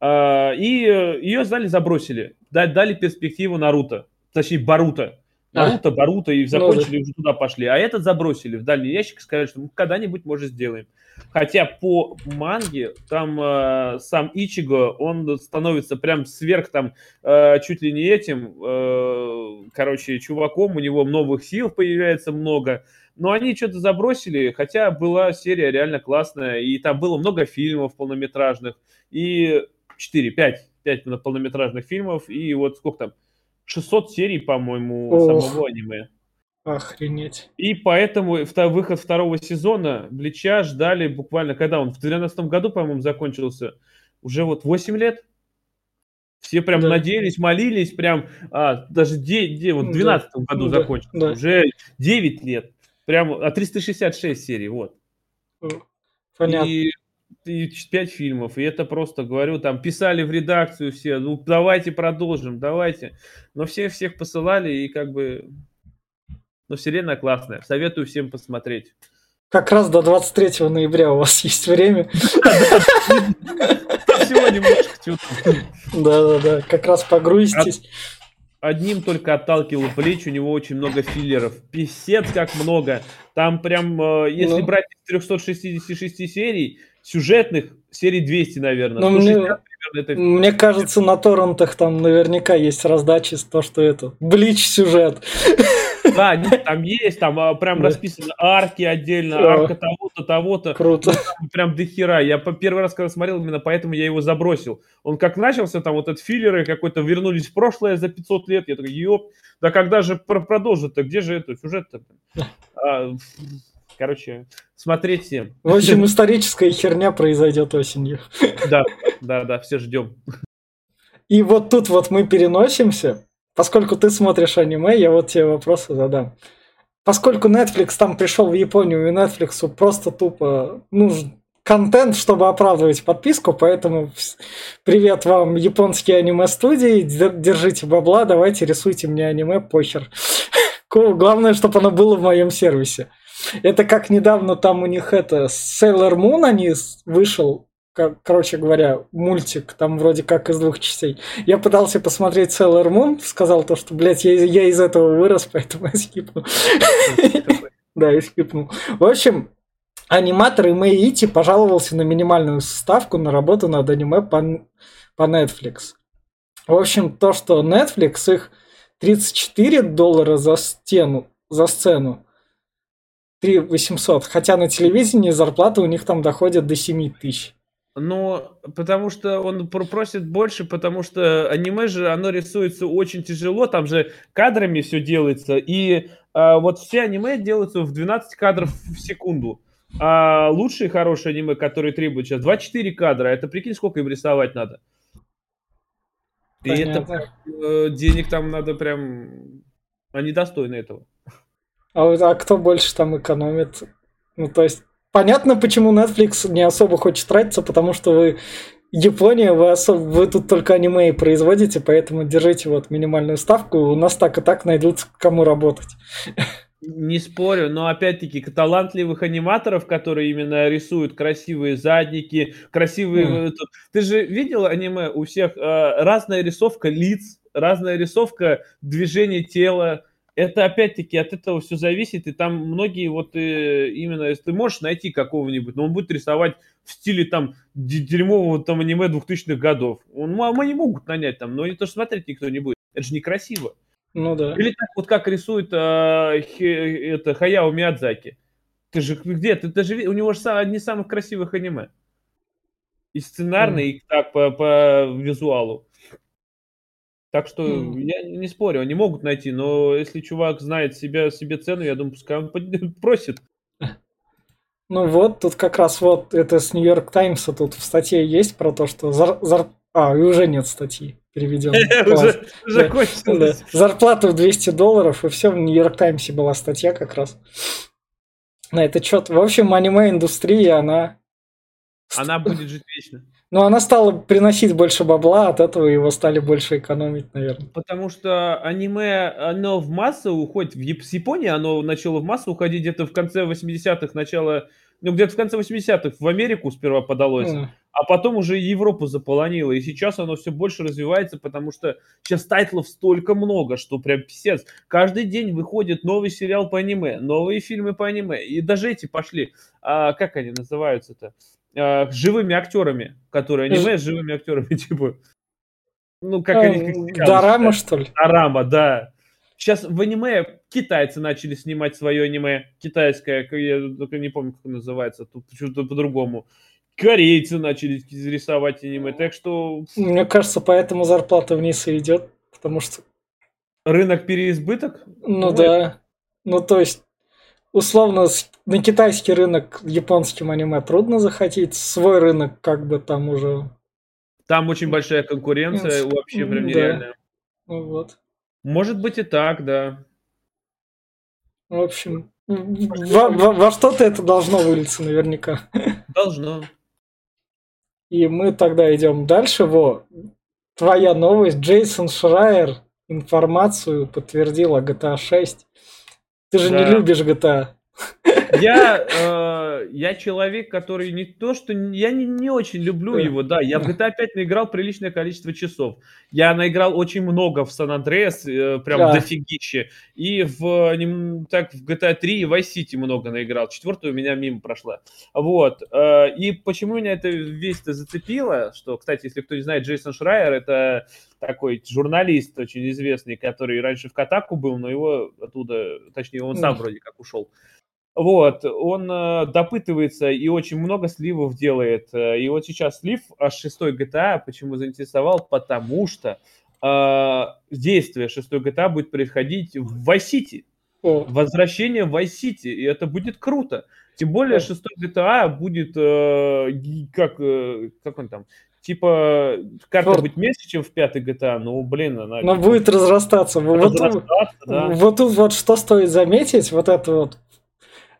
Э, и э, ее сдали, забросили, дали перспективу Наруто, точнее Боруто. Наруто, Боруто, и закончили, и уже туда пошли. А этот забросили в дальний ящик и сказали, что мы когда-нибудь, может, сделаем. Хотя по манге там э, сам Ичиго, он становится прям сверх там э, чуть ли не этим, э, короче, чуваком, у него новых сил появляется много. Но они что-то забросили, хотя была серия реально классная, и там было много фильмов полнометражных, и четыре, пять, пять полнометражных фильмов, и вот сколько там, шестьсот серий, по-моему, Ох. самого аниме. Охренеть. И поэтому выход второго сезона Блича ждали буквально, когда он в две тысячи двенадцатом году, по-моему, закончился, уже вот восемь лет. Все прям да. надеялись, молились, прям а, даже де- де-, вот в две тысячи двенадцатом да. году да. закончился, да. уже девять лет. Прям а триста шестьдесят шесть серий, вот. Понятно. И... И пять фильмов, и это просто, говорю, там писали в редакцию все, ну давайте продолжим, давайте. Но все всех посылали, и как бы, ну вселенная классная, советую всем посмотреть. Как раз до двадцать третьего ноября у вас есть время. Всего немножко чуть-чуть. Да-да-да, как раз погрузитесь. Одним только отталкивал Блич, у него очень много филлеров. Писец как много. Там прям, если брать из трёхсот шестидесяти шести серий, сюжетных серий двести, наверное. сто шестьдесят, мне, это... мне кажется, на торрентах там наверняка есть раздачи с то, что это Блич сюжет. Да, нет, там есть, там прям расписаны арки отдельно, арка того-то, того-то. Круто. Прям до хера. Я первый раз, когда смотрел, именно поэтому я его забросил. Он как начался, там вот этот филлеры какой-то вернулись в прошлое за пятьсот лет. Я такой, ёп, да когда же продолжат-то? Где же это сюжет-то? Короче, смотреть всем. В общем, историческая херня произойдет осенью. Да, да, да, все ждем. И вот тут вот мы переносимся. Поскольку ты смотришь аниме, я вот тебе вопросы задам. Поскольку Netflix там пришел в Японию, и Netflix просто тупо нужен контент, чтобы оправдывать подписку, поэтому привет вам, японские аниме-студии, держите бабла, давайте рисуйте мне аниме, похер. Главное, чтобы оно было в моем сервисе. Это как недавно там у них это Sailor Moon, они вышел, как, короче говоря, мультик, там вроде как из двух частей. Я пытался посмотреть Sailor Moon, сказал то, что, блядь, я, я из этого вырос, поэтому я скипнул. Да, я скипнул. В общем, аниматор Имэй Ити пожаловался на минимальную ставку на работу над аниме по, по Netflix. В общем, то, что Netflix их тридцать четыре доллара за стену, за сцену, три тысячи восемьсот, хотя на телевидении зарплата у них там доходит до семь тысяч. Ну, потому что он просит больше, потому что аниме же, оно рисуется очень тяжело, там же кадрами все делается, и э, вот все аниме делаются в двенадцать кадров в секунду, а лучшие хорошие аниме, которые требуют сейчас, двадцать четыре кадра, это прикинь, сколько им рисовать надо. Понятно. И это э, денег там надо прям, они достойны этого. А, вот, а кто больше там экономит? Ну, то есть, понятно, почему Netflix не особо хочет тратиться, потому что вы Япония, вы, особо, вы тут только аниме производите, поэтому держите вот минимальную ставку, у нас так и так найдутся, кому работать. Не спорю, но опять-таки талантливых аниматоров, которые именно рисуют красивые задники, красивые... Mm. Ты же видел аниме? У всех э, разная рисовка лиц, разная рисовка движений тела. Это опять-таки от этого все зависит, и там многие вот и, именно, если ты можешь найти какого-нибудь, но он будет рисовать в стиле там дерьмового там аниме двухтысячных годов. Он, а мы не могут нанять там, но это же смотреть никто не будет. Это же некрасиво. Ну да. Или так вот как рисует а, хе, это Хаяо Миядзаки. Ты же где? Ты даже у него же одни из самых красивых аниме. И сценарный, mm. и так по, по визуалу. Так что mm. я не спорю, они могут найти, но если чувак знает себя, себе цену, я думаю, пускай он просит. Ну вот, тут как раз вот это с Нью-Йорк Таймса, тут в статье есть про то, что... Зар... Зар... А, и уже нет статьи переведенной. Закончилось. Зарплата в двести долларов, и все, в Нью-Йорк Таймсе была статья как раз. На этот счет. В общем, аниме-индустрия, она... Она будет жить вечно. Но она стала приносить больше бабла, от этого его стали больше экономить, наверное. Потому что аниме, оно в массу уходит, в Японии оно начало в массу уходить где-то в конце восьмидесятых, начало, ну где-то в конце восьмидесятых в Америку сперва подалось, mm. а потом уже Европу заполонило. И сейчас оно все больше развивается, потому что сейчас тайтлов столько много, что прям писец. Каждый день выходит новый сериал по аниме, новые фильмы по аниме. И даже эти пошли, а, как они называются-то? Живыми актерами, которые аниме с живыми актерами, типа, ну, как они... Дорама, что ли? Дорама, да. Сейчас в аниме китайцы начали снимать свое аниме, китайское, я только не помню, как оно называется, тут почему-то по-другому. Корейцы начали рисовать аниме, так что... Мне кажется, поэтому зарплата вниз и идет, потому что... Рынок переизбыток? Ну, ну да, это... ну то есть... Условно, на китайский рынок японским аниме трудно захотеть. Свой рынок как бы там уже... Там очень большая конкуренция, вообще прям нереальная. Да. Вот. Может быть и так, да. В общем, во, во, во что-то это должно вылиться наверняка. Должно. И мы тогда идем дальше. Во, твоя новость. Джейсон Шрайер информацию подтвердил о джи ти эй шесть. Ты же да. не любишь джи ти эй. Я, э, я человек, который не то, что... Я не, не очень люблю его, да. Я в джи ти эй пять наиграл приличное количество часов. Я наиграл очень много в Сан Андреас, э, прям да. дофигище. И в, не, так, в джи ти эй три и Vice City много наиграл. Четвертую у меня мимо прошла. Вот. Э, и почему меня это весь-то зацепило, что, кстати, если кто не знает, Джейсон Шрайер — это... такой журналист очень известный, который раньше в Катаку был, но его оттуда, точнее, он сам вроде как ушел. Вот, он э, допытывается и очень много сливов делает. И вот сейчас слив аж шестой джи ти эй почему заинтересовал? Потому что э, действие шестой джи ти эй будет происходить в Vice City. О. Возвращение в Vice City, и это будет круто. Тем более О. шестой джи ти эй будет, э, как, э, как он там... Типа, карта Форт. Будет меньше, чем в пятой джи ти эй, ну, блин, она... Она будет разрастаться. разрастаться вот, да. вот тут вот что стоит заметить, вот это вот.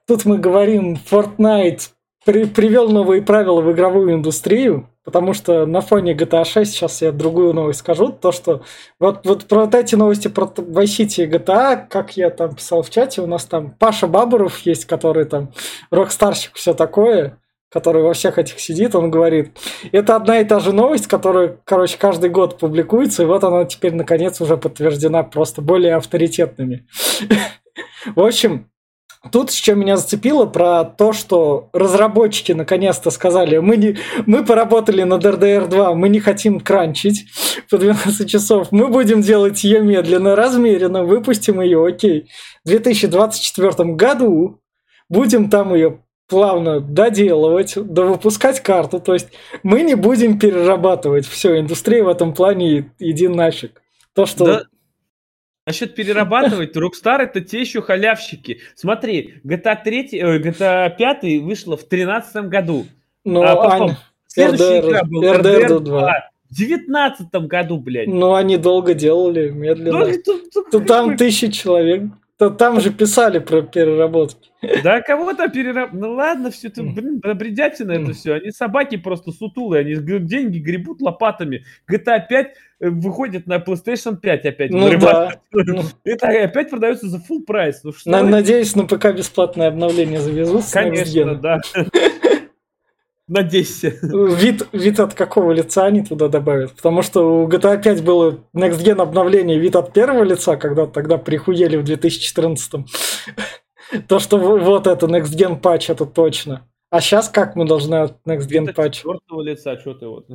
Тут мы говорим, Fortnite при, привел новые правила в игровую индустрию, потому что на фоне джи ти эй шесть, сейчас я другую новость скажу, то, что вот, вот про вот эти новости про Vice City и джи ти эй, как я там писал в чате, у нас там Паша Бабаров есть, который там рок-старщик, все такое... который во всех этих сидит, он говорит, это одна и та же новость, которая, короче, каждый год публикуется, и вот она теперь, наконец, уже подтверждена просто более авторитетными. В общем, тут еще меня зацепило про то, что разработчики наконец-то сказали, мы, не, мы поработали над эр дэ эр два, мы не хотим кранчить по двенадцать часов, мы будем делать ее медленно, размеренно, выпустим ее, окей. В две тысячи двадцать четвёртом году будем там ее плавно доделывать, довыпускать карту, то есть мы не будем перерабатывать. Все, индустрия в этом плане иди нафиг. То, что... Да. Насчет перерабатывать, Rockstar это те еще халявщики. Смотри, джи ти эй три, джи ти эй пять вышла в тринадцатом году. Ну, а потом... Ань, следующая эр дэ эр, игра была эр дэ эр два. В девятнадцатом году, блядь. Ну, они долго делали, медленно. Там тысячи человек. Там же писали про переработки. Да, кого-то переработали. Ну ладно, все это, блин, бредятина это все. Они собаки просто сутулые, они деньги гребут лопатами. джи ти эй пять выходит на PlayStation пять опять. Ну да. Это опять продается за full прайс. Ну, надеюсь, на ПК бесплатное обновление завезут. Конечно, да. Надейся. Вид, вид от какого лица они туда добавят? Потому что у джи ти эй пять было Next Gen обновление вид от первого лица, когда тогда прихуели в две тысячи четырнадцатом. То, что вот это Next Gen патч, это точно. А сейчас как мы должны от Next Gen патч? Четвертого лица, что ты вот.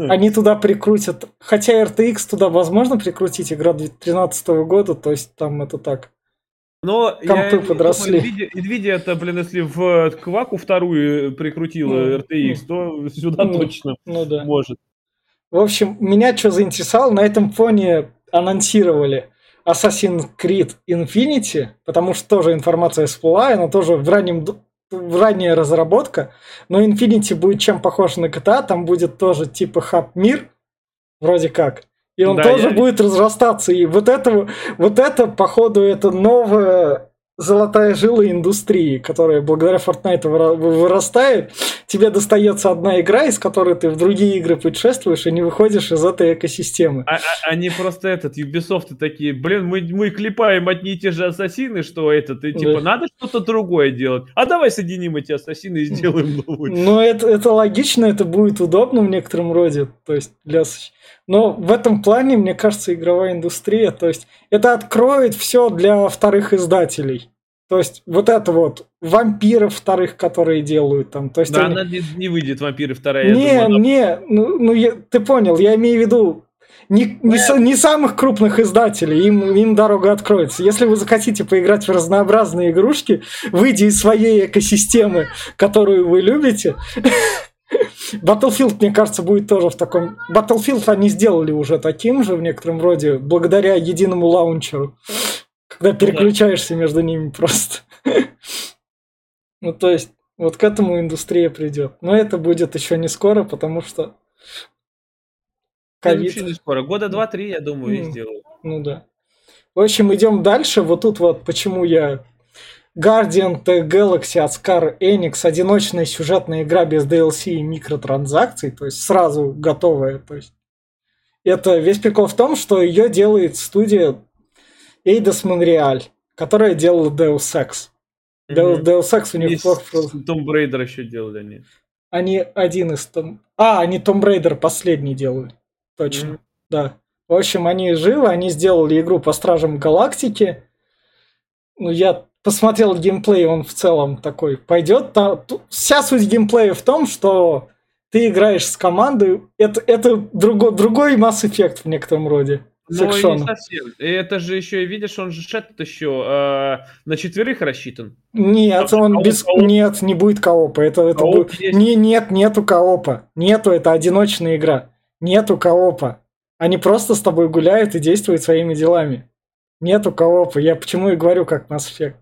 Они туда прикрутят. Хотя эр ти экс туда возможно прикрутить, игра две тысячи тринадцатого года, то есть там это так. Но компы я, подросли. Nvidia, это, блин, если в кваку вторую прикрутила эр ти экс, то сюда ну, точно ну, да. может. В общем, меня что заинтересовало, на этом фоне анонсировали Assassin's Creed Infinity, потому что тоже информация всплыла, она тоже в раннем... ранняя разработка, но Infinity будет чем похож на джи ти эй, там будет тоже типа хаб-мир, вроде как, и он да, тоже я... будет разрастаться, и вот это, вот это, походу, это новая золотая жила индустрии, которая благодаря Fortnite вырастает, тебе достается одна игра, из которой ты в другие игры путешествуешь и не выходишь из этой экосистемы. А, а, они просто этот, Ubisoft такие, блин, мы, мы клепаем одни и те же ассасины, что это, ты типа, да. надо что-то другое делать, а давай соединим эти ассасины и сделаем новую. Ну, это, это логично, это будет удобно в некотором роде, то есть для... Но в этом плане, мне кажется, игровая индустрия, то есть это откроет все для вторых издателей. То есть вот это вот вампиров вторых, которые делают там. То есть да, они... она не, не выйдет вампиры вторая. Не, думаю, она... не, ну, ну я, ты понял, я имею в виду не, не, со, не самых крупных издателей, им, им дорога откроется. Если вы захотите поиграть в разнообразные игрушки, выйдя из своей экосистемы, которую вы любите... Battlefield, мне кажется, будет тоже в таком... Battlefield они сделали уже таким же в некотором роде, благодаря единому лаунчеру, когда переключаешься между ними просто. Ну, то есть, вот к этому индустрия придет. Но это будет еще не скоро, потому что... ковид. Не скоро. Года два-три, я думаю, я сделаю. Ну, да. В общем, идем дальше. Вот тут вот почему я... Guardian the Galaxy от Square Enix, одиночная сюжетная игра без ди эл си и микротранзакций, то есть сразу готовая. То есть это весь прикол в том, что ее делает студия Eidos Montreal, которая делала Deus Ex. Mm-hmm. Deus Ex у них плохо... Tomb Raider еще делали они. Они один из... Tom... А, они Tomb Raider последний делают. Точно, mm-hmm. да. В общем, они живы, они сделали игру по Стражам Галактики. Ну, я... посмотрел геймплей, он в целом такой пойдет. Там, вся суть геймплея в том, что ты играешь с командой. Это, это друго, другой Mass Effect в некотором роде. Ну, не совсем. И это же еще, видишь, он же шет еще э, на четверых рассчитан. Нет, там он без... Кооп. Нет, не будет коопа. Это, это будет... Не, нет, нету коопа. Нету, это одиночная игра. Нету коопа. Они просто с тобой гуляют и действуют своими делами. Нету коопа. Я почему и говорю, как Mass Effect.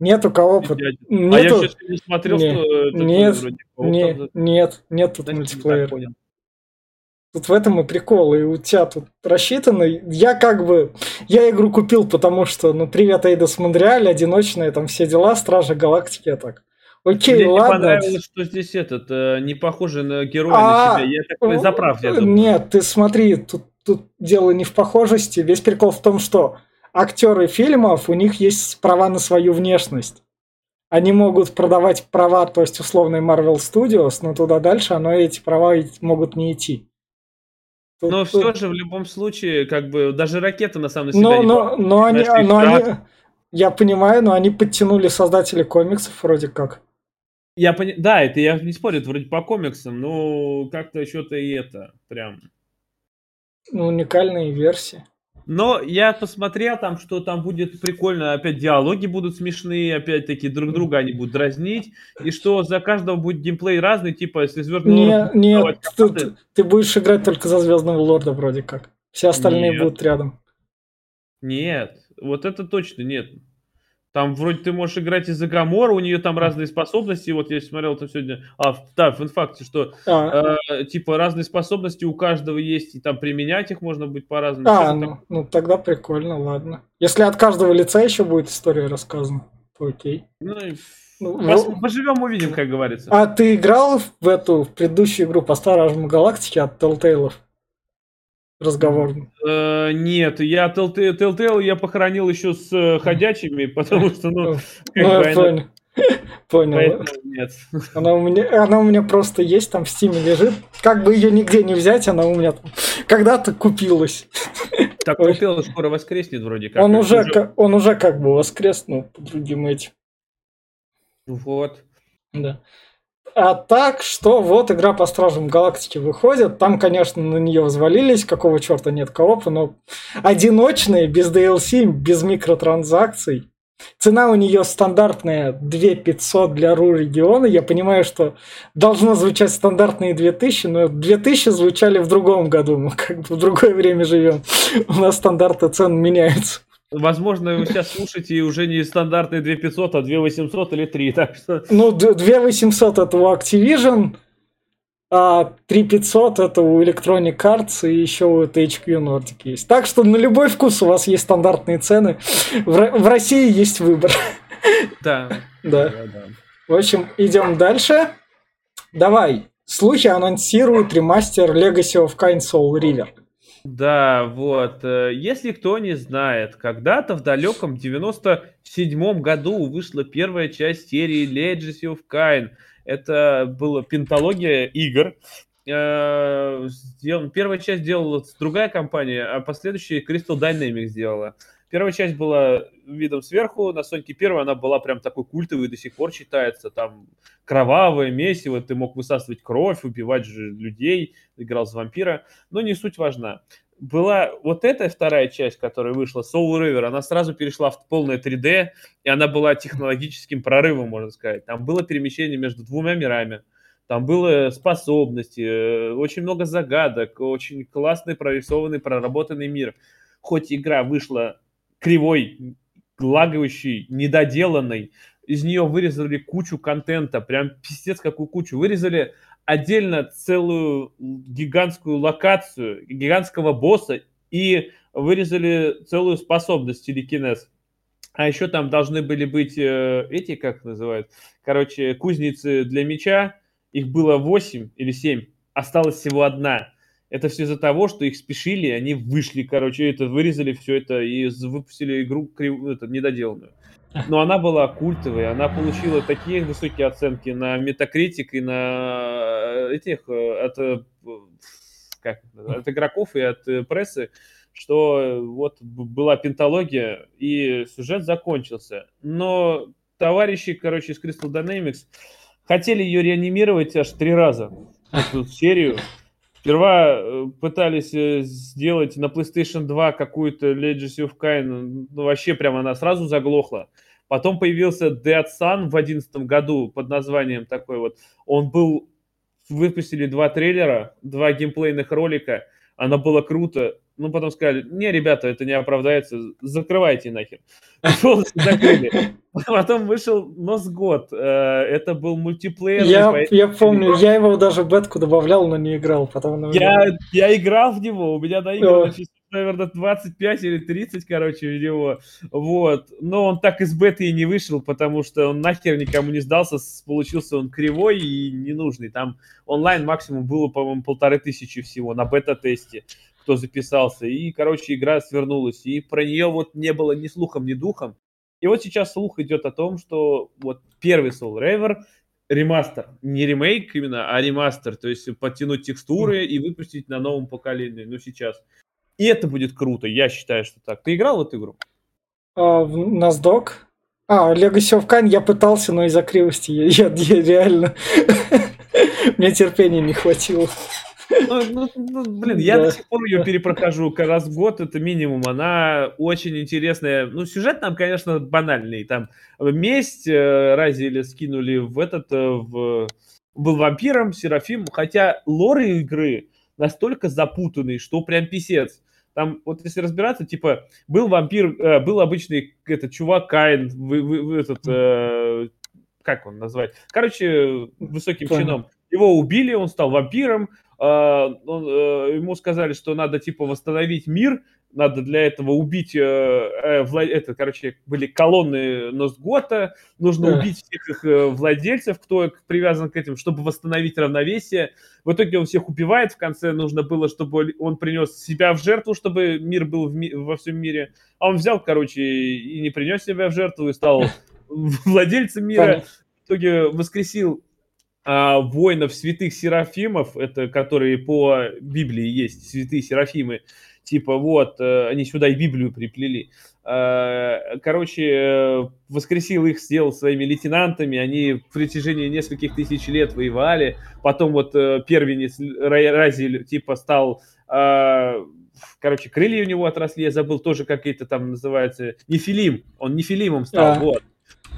Нету коопа. Нету... А я сейчас не смотрел, нет, что... Нет, вроде, нет, там... нет, нет тут значит, мультиплеера. Тут в этом и прикол, и у тебя тут рассчитано. Я как бы... Я игру купил, потому что, ну, привет, Eidos Montreal, одиночная, там все дела, Стражи Галактики, я так... Окей, мне ладно. Мне понравилось, что здесь этот, не похоже на героя а, на себя. Я такой заправ, я думаю. Нет, ты смотри, тут, тут дело не в похожести. Весь прикол в том, что... Актеры фильмов, у них есть права на свою внешность. Они могут продавать права, то есть условный Marvel Studios, но туда дальше оно эти права могут не идти. Тут, но все тут... же в любом случае, как бы, даже ракеты на самом деле но, себя но, не но они, Знаешь, но они, я понимаю, но они подтянули создателей комиксов вроде как. Я пони... Да, это я не спорю, это вроде по комиксам, но как-то еще-то и это прям... Уникальные версии. Но я посмотрел там, что там будет прикольно, опять диалоги будут смешные, опять-таки друг друга они будут дразнить, и что за каждого будет геймплей разный, типа если Звездного не, Лорда... Нет, ты, ты, ты будешь играть только за Звездного Лорда вроде как, все остальные нет. будут рядом. Нет, вот это точно нет. Там вроде ты можешь играть и за Гамору, у нее там разные способности. Вот я смотрел там сегодня, а да, в инфакте, что а. э, типа разные способности у каждого есть, и там применять их можно будет по-разному. А, ну, ну тогда прикольно, ладно. Если от каждого лица еще будет история рассказана, то окей. Ну, ну пос- в... поживем, увидим, как говорится. А ты играл в эту в предыдущую игру по Стражам Галактики от Telltale? Разговорный. Uh, нет, я Telltale я похоронил еще с uh, ходячими, потому что, ну, как бы понял. Понял. Она у меня, она у меня просто есть, там в Стиме лежит. Как бы ее нигде не взять, она у меня там когда-то купилась. Так купила, скоро воскреснет вроде как. Он уже, он уже как бы воскреснул по другим этим. Вот. Да. А так, что вот игра по Стражам Галактики выходит. Там, конечно, на нее взвалились, какого черта нет коопа, но одиночные, без ди эл си, без микротранзакций. Цена у нее стандартная две тысячи пятьсот для РУ-региона. Я понимаю, что должно звучать стандартные две тысячи, но две тысячи звучали в другом году. Мы как бы в другое время живем. У нас стандарты цен меняются. Возможно, вы сейчас слушаете уже не стандартные две тысячи пятьсот, а две тысячи восемьсот или три. Так что... Ну, две тысячи восемьсот это у Activision, а три тысячи пятьсот это у Electronic Arts и еще у эйч кью Nordic есть. Так что на любой вкус у вас есть стандартные цены. В, в России есть выбор. Да. Да. Да, да. В общем, идем дальше. Давай. Слухи анонсируют ремастер Legacy of Kain Soul River. Да, вот. Если кто не знает, когда-то в далеком девяносто седьмом году вышла первая часть серии Legacy of Kain. Это была пенталогия игр. Первая часть делала другая компания, а последующая Crystal Dynamics сделала. Первая часть была видом сверху, на Соньке первой она была прям такой культовой, до сих пор считается, там кровавое месиво, ты мог высасывать кровь, убивать же людей, играл за вампира, но не суть важна. Была вот эта вторая часть, которая вышла, Soul River, она сразу перешла в полное три дэ, и она была технологическим прорывом, можно сказать. Там было перемещение между двумя мирами, там были способности, очень много загадок, очень классный, прорисованный, проработанный мир. Хоть игра вышла кривой, лагающей, недоделанной, из нее вырезали кучу контента, прям пиздец какую кучу, вырезали... отдельно целую гигантскую локацию, гигантского босса, и вырезали целую способность телекинез. А еще там должны были быть э, эти, как называют, короче, кузницы для меча. Их было восемь или семь, осталась всего одна. Это все из-за того, что их спешили, они вышли, короче, это вырезали все это и выпустили игру крив... это, недоделанную. Но она была культовой, она получила такие высокие оценки на Metacritic и на этих от, как, от игроков и от прессы, что вот была пенталогия и сюжет закончился. Но товарищи, короче, из Crystal Dynamics хотели ее реанимировать аж три раза, эту серию. Сперва пытались сделать на PlayStation два какую-то Legacy of Kain, ну, вообще прям она сразу заглохла. Потом появился Dead Sun в две тысячи одиннадцатом году под названием такой вот. Он был... Выпустили два трейлера, два геймплейных ролика. Она была круто. Ну, потом сказали, не, ребята, это не оправдается, закрывайте нахер. Полностью закрыли. Потом вышел Носгод. Это был мультиплеер. Я, по... я помню, я его даже в бетку добавлял, но не играл. Потом я, я играл в него, у меня доиграно, наверное, двадцать пять или тридцать, короче, у него. Вот. Но он так из беты и не вышел, потому что он нахер никому не сдался, получился он кривой и ненужный. Там онлайн максимум было, по-моему, полторы тысячи всего на бета-тесте, кто записался. И, короче, игра свернулась. И про нее вот не было ни слухом, ни духом. И вот сейчас слух идет о том, что вот первый Soul River, ремастер, не ремейк именно, а ремастер, то есть подтянуть текстуры и выпустить на новом поколении, ну сейчас. И это будет круто, я считаю, что так. Ты играл в эту игру? А, в NASDAQ? А, Legacy of Kain я пытался, но из-за кривости я, я, я реально... Мне терпения не хватило. Ну, ну, блин, я да. до сих пор ее перепрохожу раз в год, это минимум. Она очень интересная. Ну, сюжет там, конечно, банальный. Там месть э, разили, скинули в этот... Э, в... Был вампиром, Серафим. Хотя лор игры настолько запутанный, что прям писец. Там, вот если разбираться, типа, был вампир, э, был обычный этот, чувак Каин, вы, вы, вы, этот... Э, как он назвать? Короче, высоким Понял. Чином. Его убили, он стал вампиром. Uh, он, uh, ему сказали, что надо типа восстановить мир, надо для этого убить, uh, э, вла... это, короче, были колонны Носгота, нужно да. убить всех их uh, владельцев, кто привязан к этим, чтобы восстановить равновесие. В итоге он всех убивает, в конце нужно было, чтобы он принес себя в жертву, чтобы мир был в ми... во всем мире. А он взял, короче, и не принес себя в жертву, и стал владельцем мира. В итоге воскресил воинов святых Серафимов, это которые по Библии есть, святые Серафимы, типа вот, они сюда и Библию приплели. Короче, воскресил их, сделал своими лейтенантами, они в протяжении нескольких тысяч лет воевали, потом вот первенец Разиль, типа, стал Короче, крылья у него отросли, я забыл тоже, как это там называется, нефилим. Он нефилимом стал, да. Вот.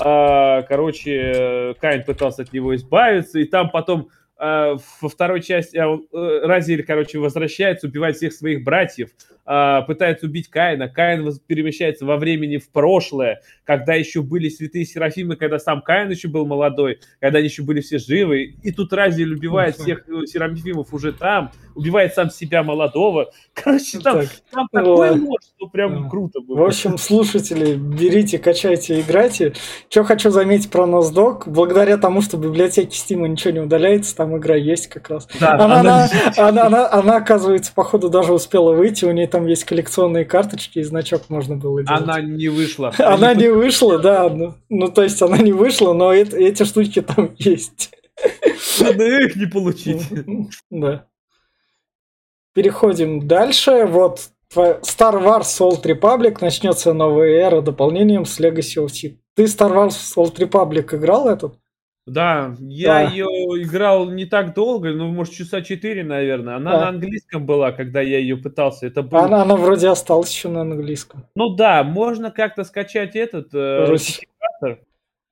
А, короче, Каин пытался от него избавиться, и там потом а, во второй части а, Разиль, короче, возвращается, убивает всех своих братьев, а, пытается убить Каина. Каин перемещается во времени в прошлое, когда еще были святые Серафимы, когда сам Каин еще был молодой, когда они еще были все живы. И тут Разиль убивает всех Серафимов уже там, убивает сам себя молодого. Короче, там, там ну, такой мод, что прям да. Круто было. В общем, слушатели, берите, качайте, играйте. Что хочу заметить про NosDoc, благодаря тому, что в библиотеке Steam ничего не удаляется, там игра есть как раз. Да, она, она, она, она, она, она, оказывается, походу даже успела выйти, у нее там есть коллекционные карточки, и значок можно было делать. Она не вышла. Она не вышла, да. Ну, ну то есть она не вышла, но это, эти штучки там есть. Надо их не получить. Да. Переходим дальше. Вот Star Wars Old Republic. Начнется новая эра дополнением с Legacy of Sith. Ты Star Wars Old Republic играл этот? Да, я да. ее играл не так долго, ну, может, часа четыре, наверное. Она да. на английском была, когда я ее пытался. Это было... она, она вроде осталась еще на английском. Ну да, можно как-то скачать этот русификатор. Э,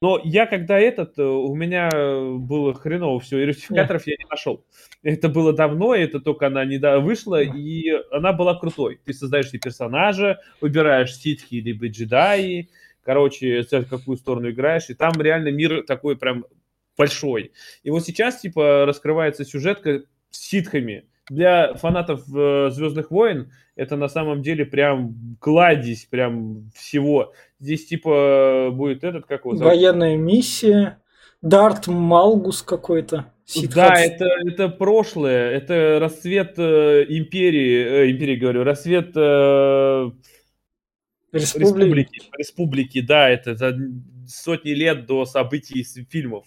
Но я когда этот, у меня было хреново все, и русификаторов yeah. я не нашел. Это было давно, это только она не вышла, yeah. и она была крутой. Ты создаешь себе персонажа, выбираешь ситхи либо джедаи, короче, в какую сторону играешь, и там реально мир такой прям большой. И вот сейчас, типа, раскрывается сюжетка с ситхами. Для фанатов «Звездных войн» это на самом деле прям кладезь прям всего. Здесь типа будет этот, как его зовут? Военная миссия, Дарт Малгус какой-то. Ситхат. Да, это, это прошлое, это рассвет э, империи, э, империи говорю, рассвет э, республики. республики. Республики, да, это за сотни лет до событий из фильмов.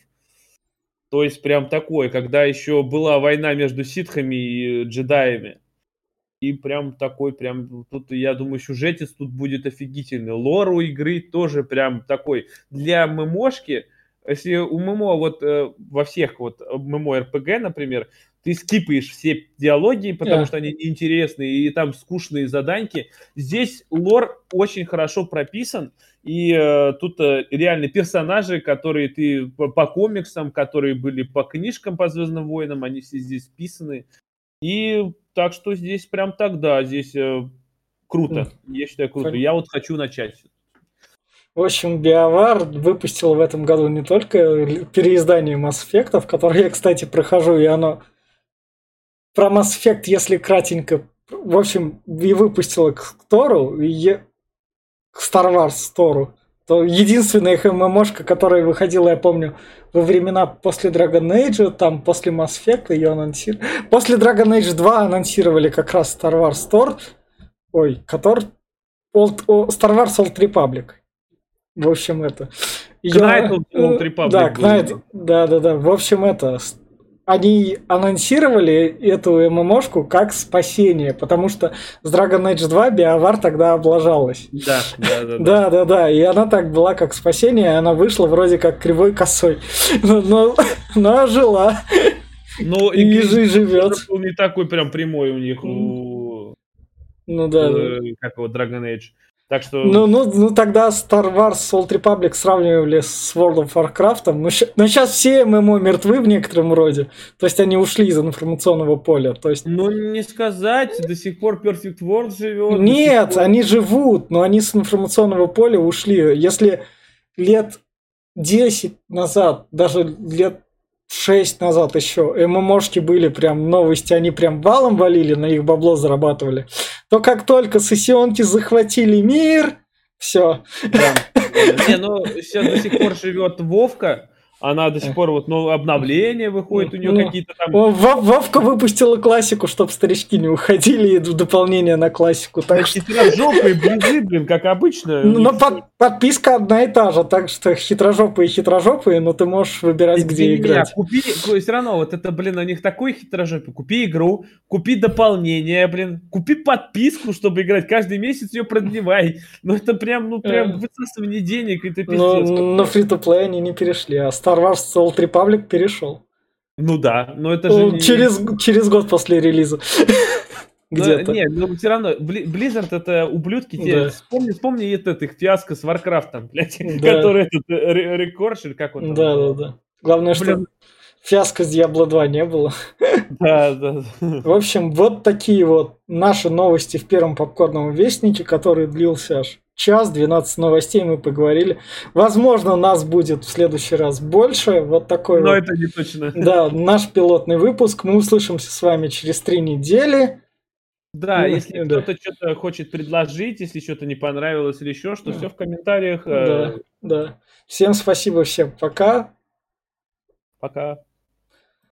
То есть прям такое, когда еще была война между ситхами и джедаями. И прям такой, прям, тут, я думаю, сюжетец тут будет офигительный. Лор у игры тоже прям такой. Для ММОшки, если у ММО, вот э, во всех вот ММО-РПГ, например, ты скипаешь все диалоги, потому yeah. что они неинтересные, и там скучные заданьки. Здесь лор очень хорошо прописан, и э, тут э, реально персонажи, которые ты по, по комиксам, которые были по книжкам по «Звездным войнам», они все здесь списаны. И так что здесь прям так, да, здесь э, круто. Я считаю, круто. Понятно. Я вот хочу начать. В общем, BioWare выпустила в этом году не только переиздание Mass Effect, которое я, кстати, прохожу, и оно... Про Mass Effect, если кратенько... В общем, и выпустила к Тору, и... к Star Wars Тору. То единственная их ММОшка, которая выходила, я помню, во времена после Dragon Age, там после Mass Effect ее анонсировали. После Dragon Age два анонсировали как раз Star Wars Tor, ой, который... Old... Star Wars Old Republic. В общем, это... Knight of the Old Republic. Да, Knight... Да-да-да. В общем, это... Они анонсировали эту ММОшку как спасение, потому что с Dragon Age два BioWare тогда облажалась. Да, да, да. Да, да, да. И она так была как спасение, и она вышла вроде как кривой косой. Но она жила. Ну, и живет. Не такой прям прямой у них у... Ну да. Как его, Dragon Age. Так что... ну, ну, ну, тогда Star Wars Old Republic сравнивали с World of Warcraft, но, щ... но сейчас все ММО мертвы в некотором роде, то есть они ушли из информационного поля. То есть... Ну, не сказать, до сих пор Perfect World живет. Нет, пор... они живут, но они с информационного поля ушли. Если лет десять назад, даже лет шесть назад еще ММОшки были прям новости, они прям валом валили, на их бабло зарабатывали, то как только сессионки захватили мир, все. Да. Не, ну сейчас до сих пор живет Вовка, она до сих пор вот, ну, обновления выходят, у нее ну, какие-то там... Вовка выпустила классику, чтобы старички не уходили, и в дополнение на классику. Так что... Хитрожопые близы, блин, как обычно. Но под, подписка одна и та же, так что хитрожопые хитрожопые, но ты можешь выбирать, и где меня, играть. Купи, все равно, вот это, блин, у них такой хитрожопый. Купи игру, купи дополнение, блин, купи подписку, чтобы играть, каждый месяц ее продлевай. Ну это прям, ну прям высасывание денег, это пиздец. Но, но фри-то-плей они не перешли, а Star Wars Old Republic перешел. Ну да, но это же... Через, не... через год после релиза. где-то. Нет, но все равно, Blizzard это ублюдки. Да. Вспомни, вспомни этот их фиаско с Warcraft, там, блядь, да. Который этот рекордшер, как он там. Да, да, да. Главное, блин, что фиаско с Diablo два не было. Да, да. В общем, вот такие вот наши новости в первом попкорновом вестнике, который длился аж час, двенадцать новостей мы поговорили. Возможно, нас будет в следующий раз больше. Вот такой. Но вот. Это не точно. Да, наш пилотный выпуск. Мы услышимся с вами через три недели. Да, ну, если да. кто-то что-то хочет предложить, если что-то не понравилось или еще что, да. все в комментариях. Да, да. Всем спасибо, всем пока. Пока.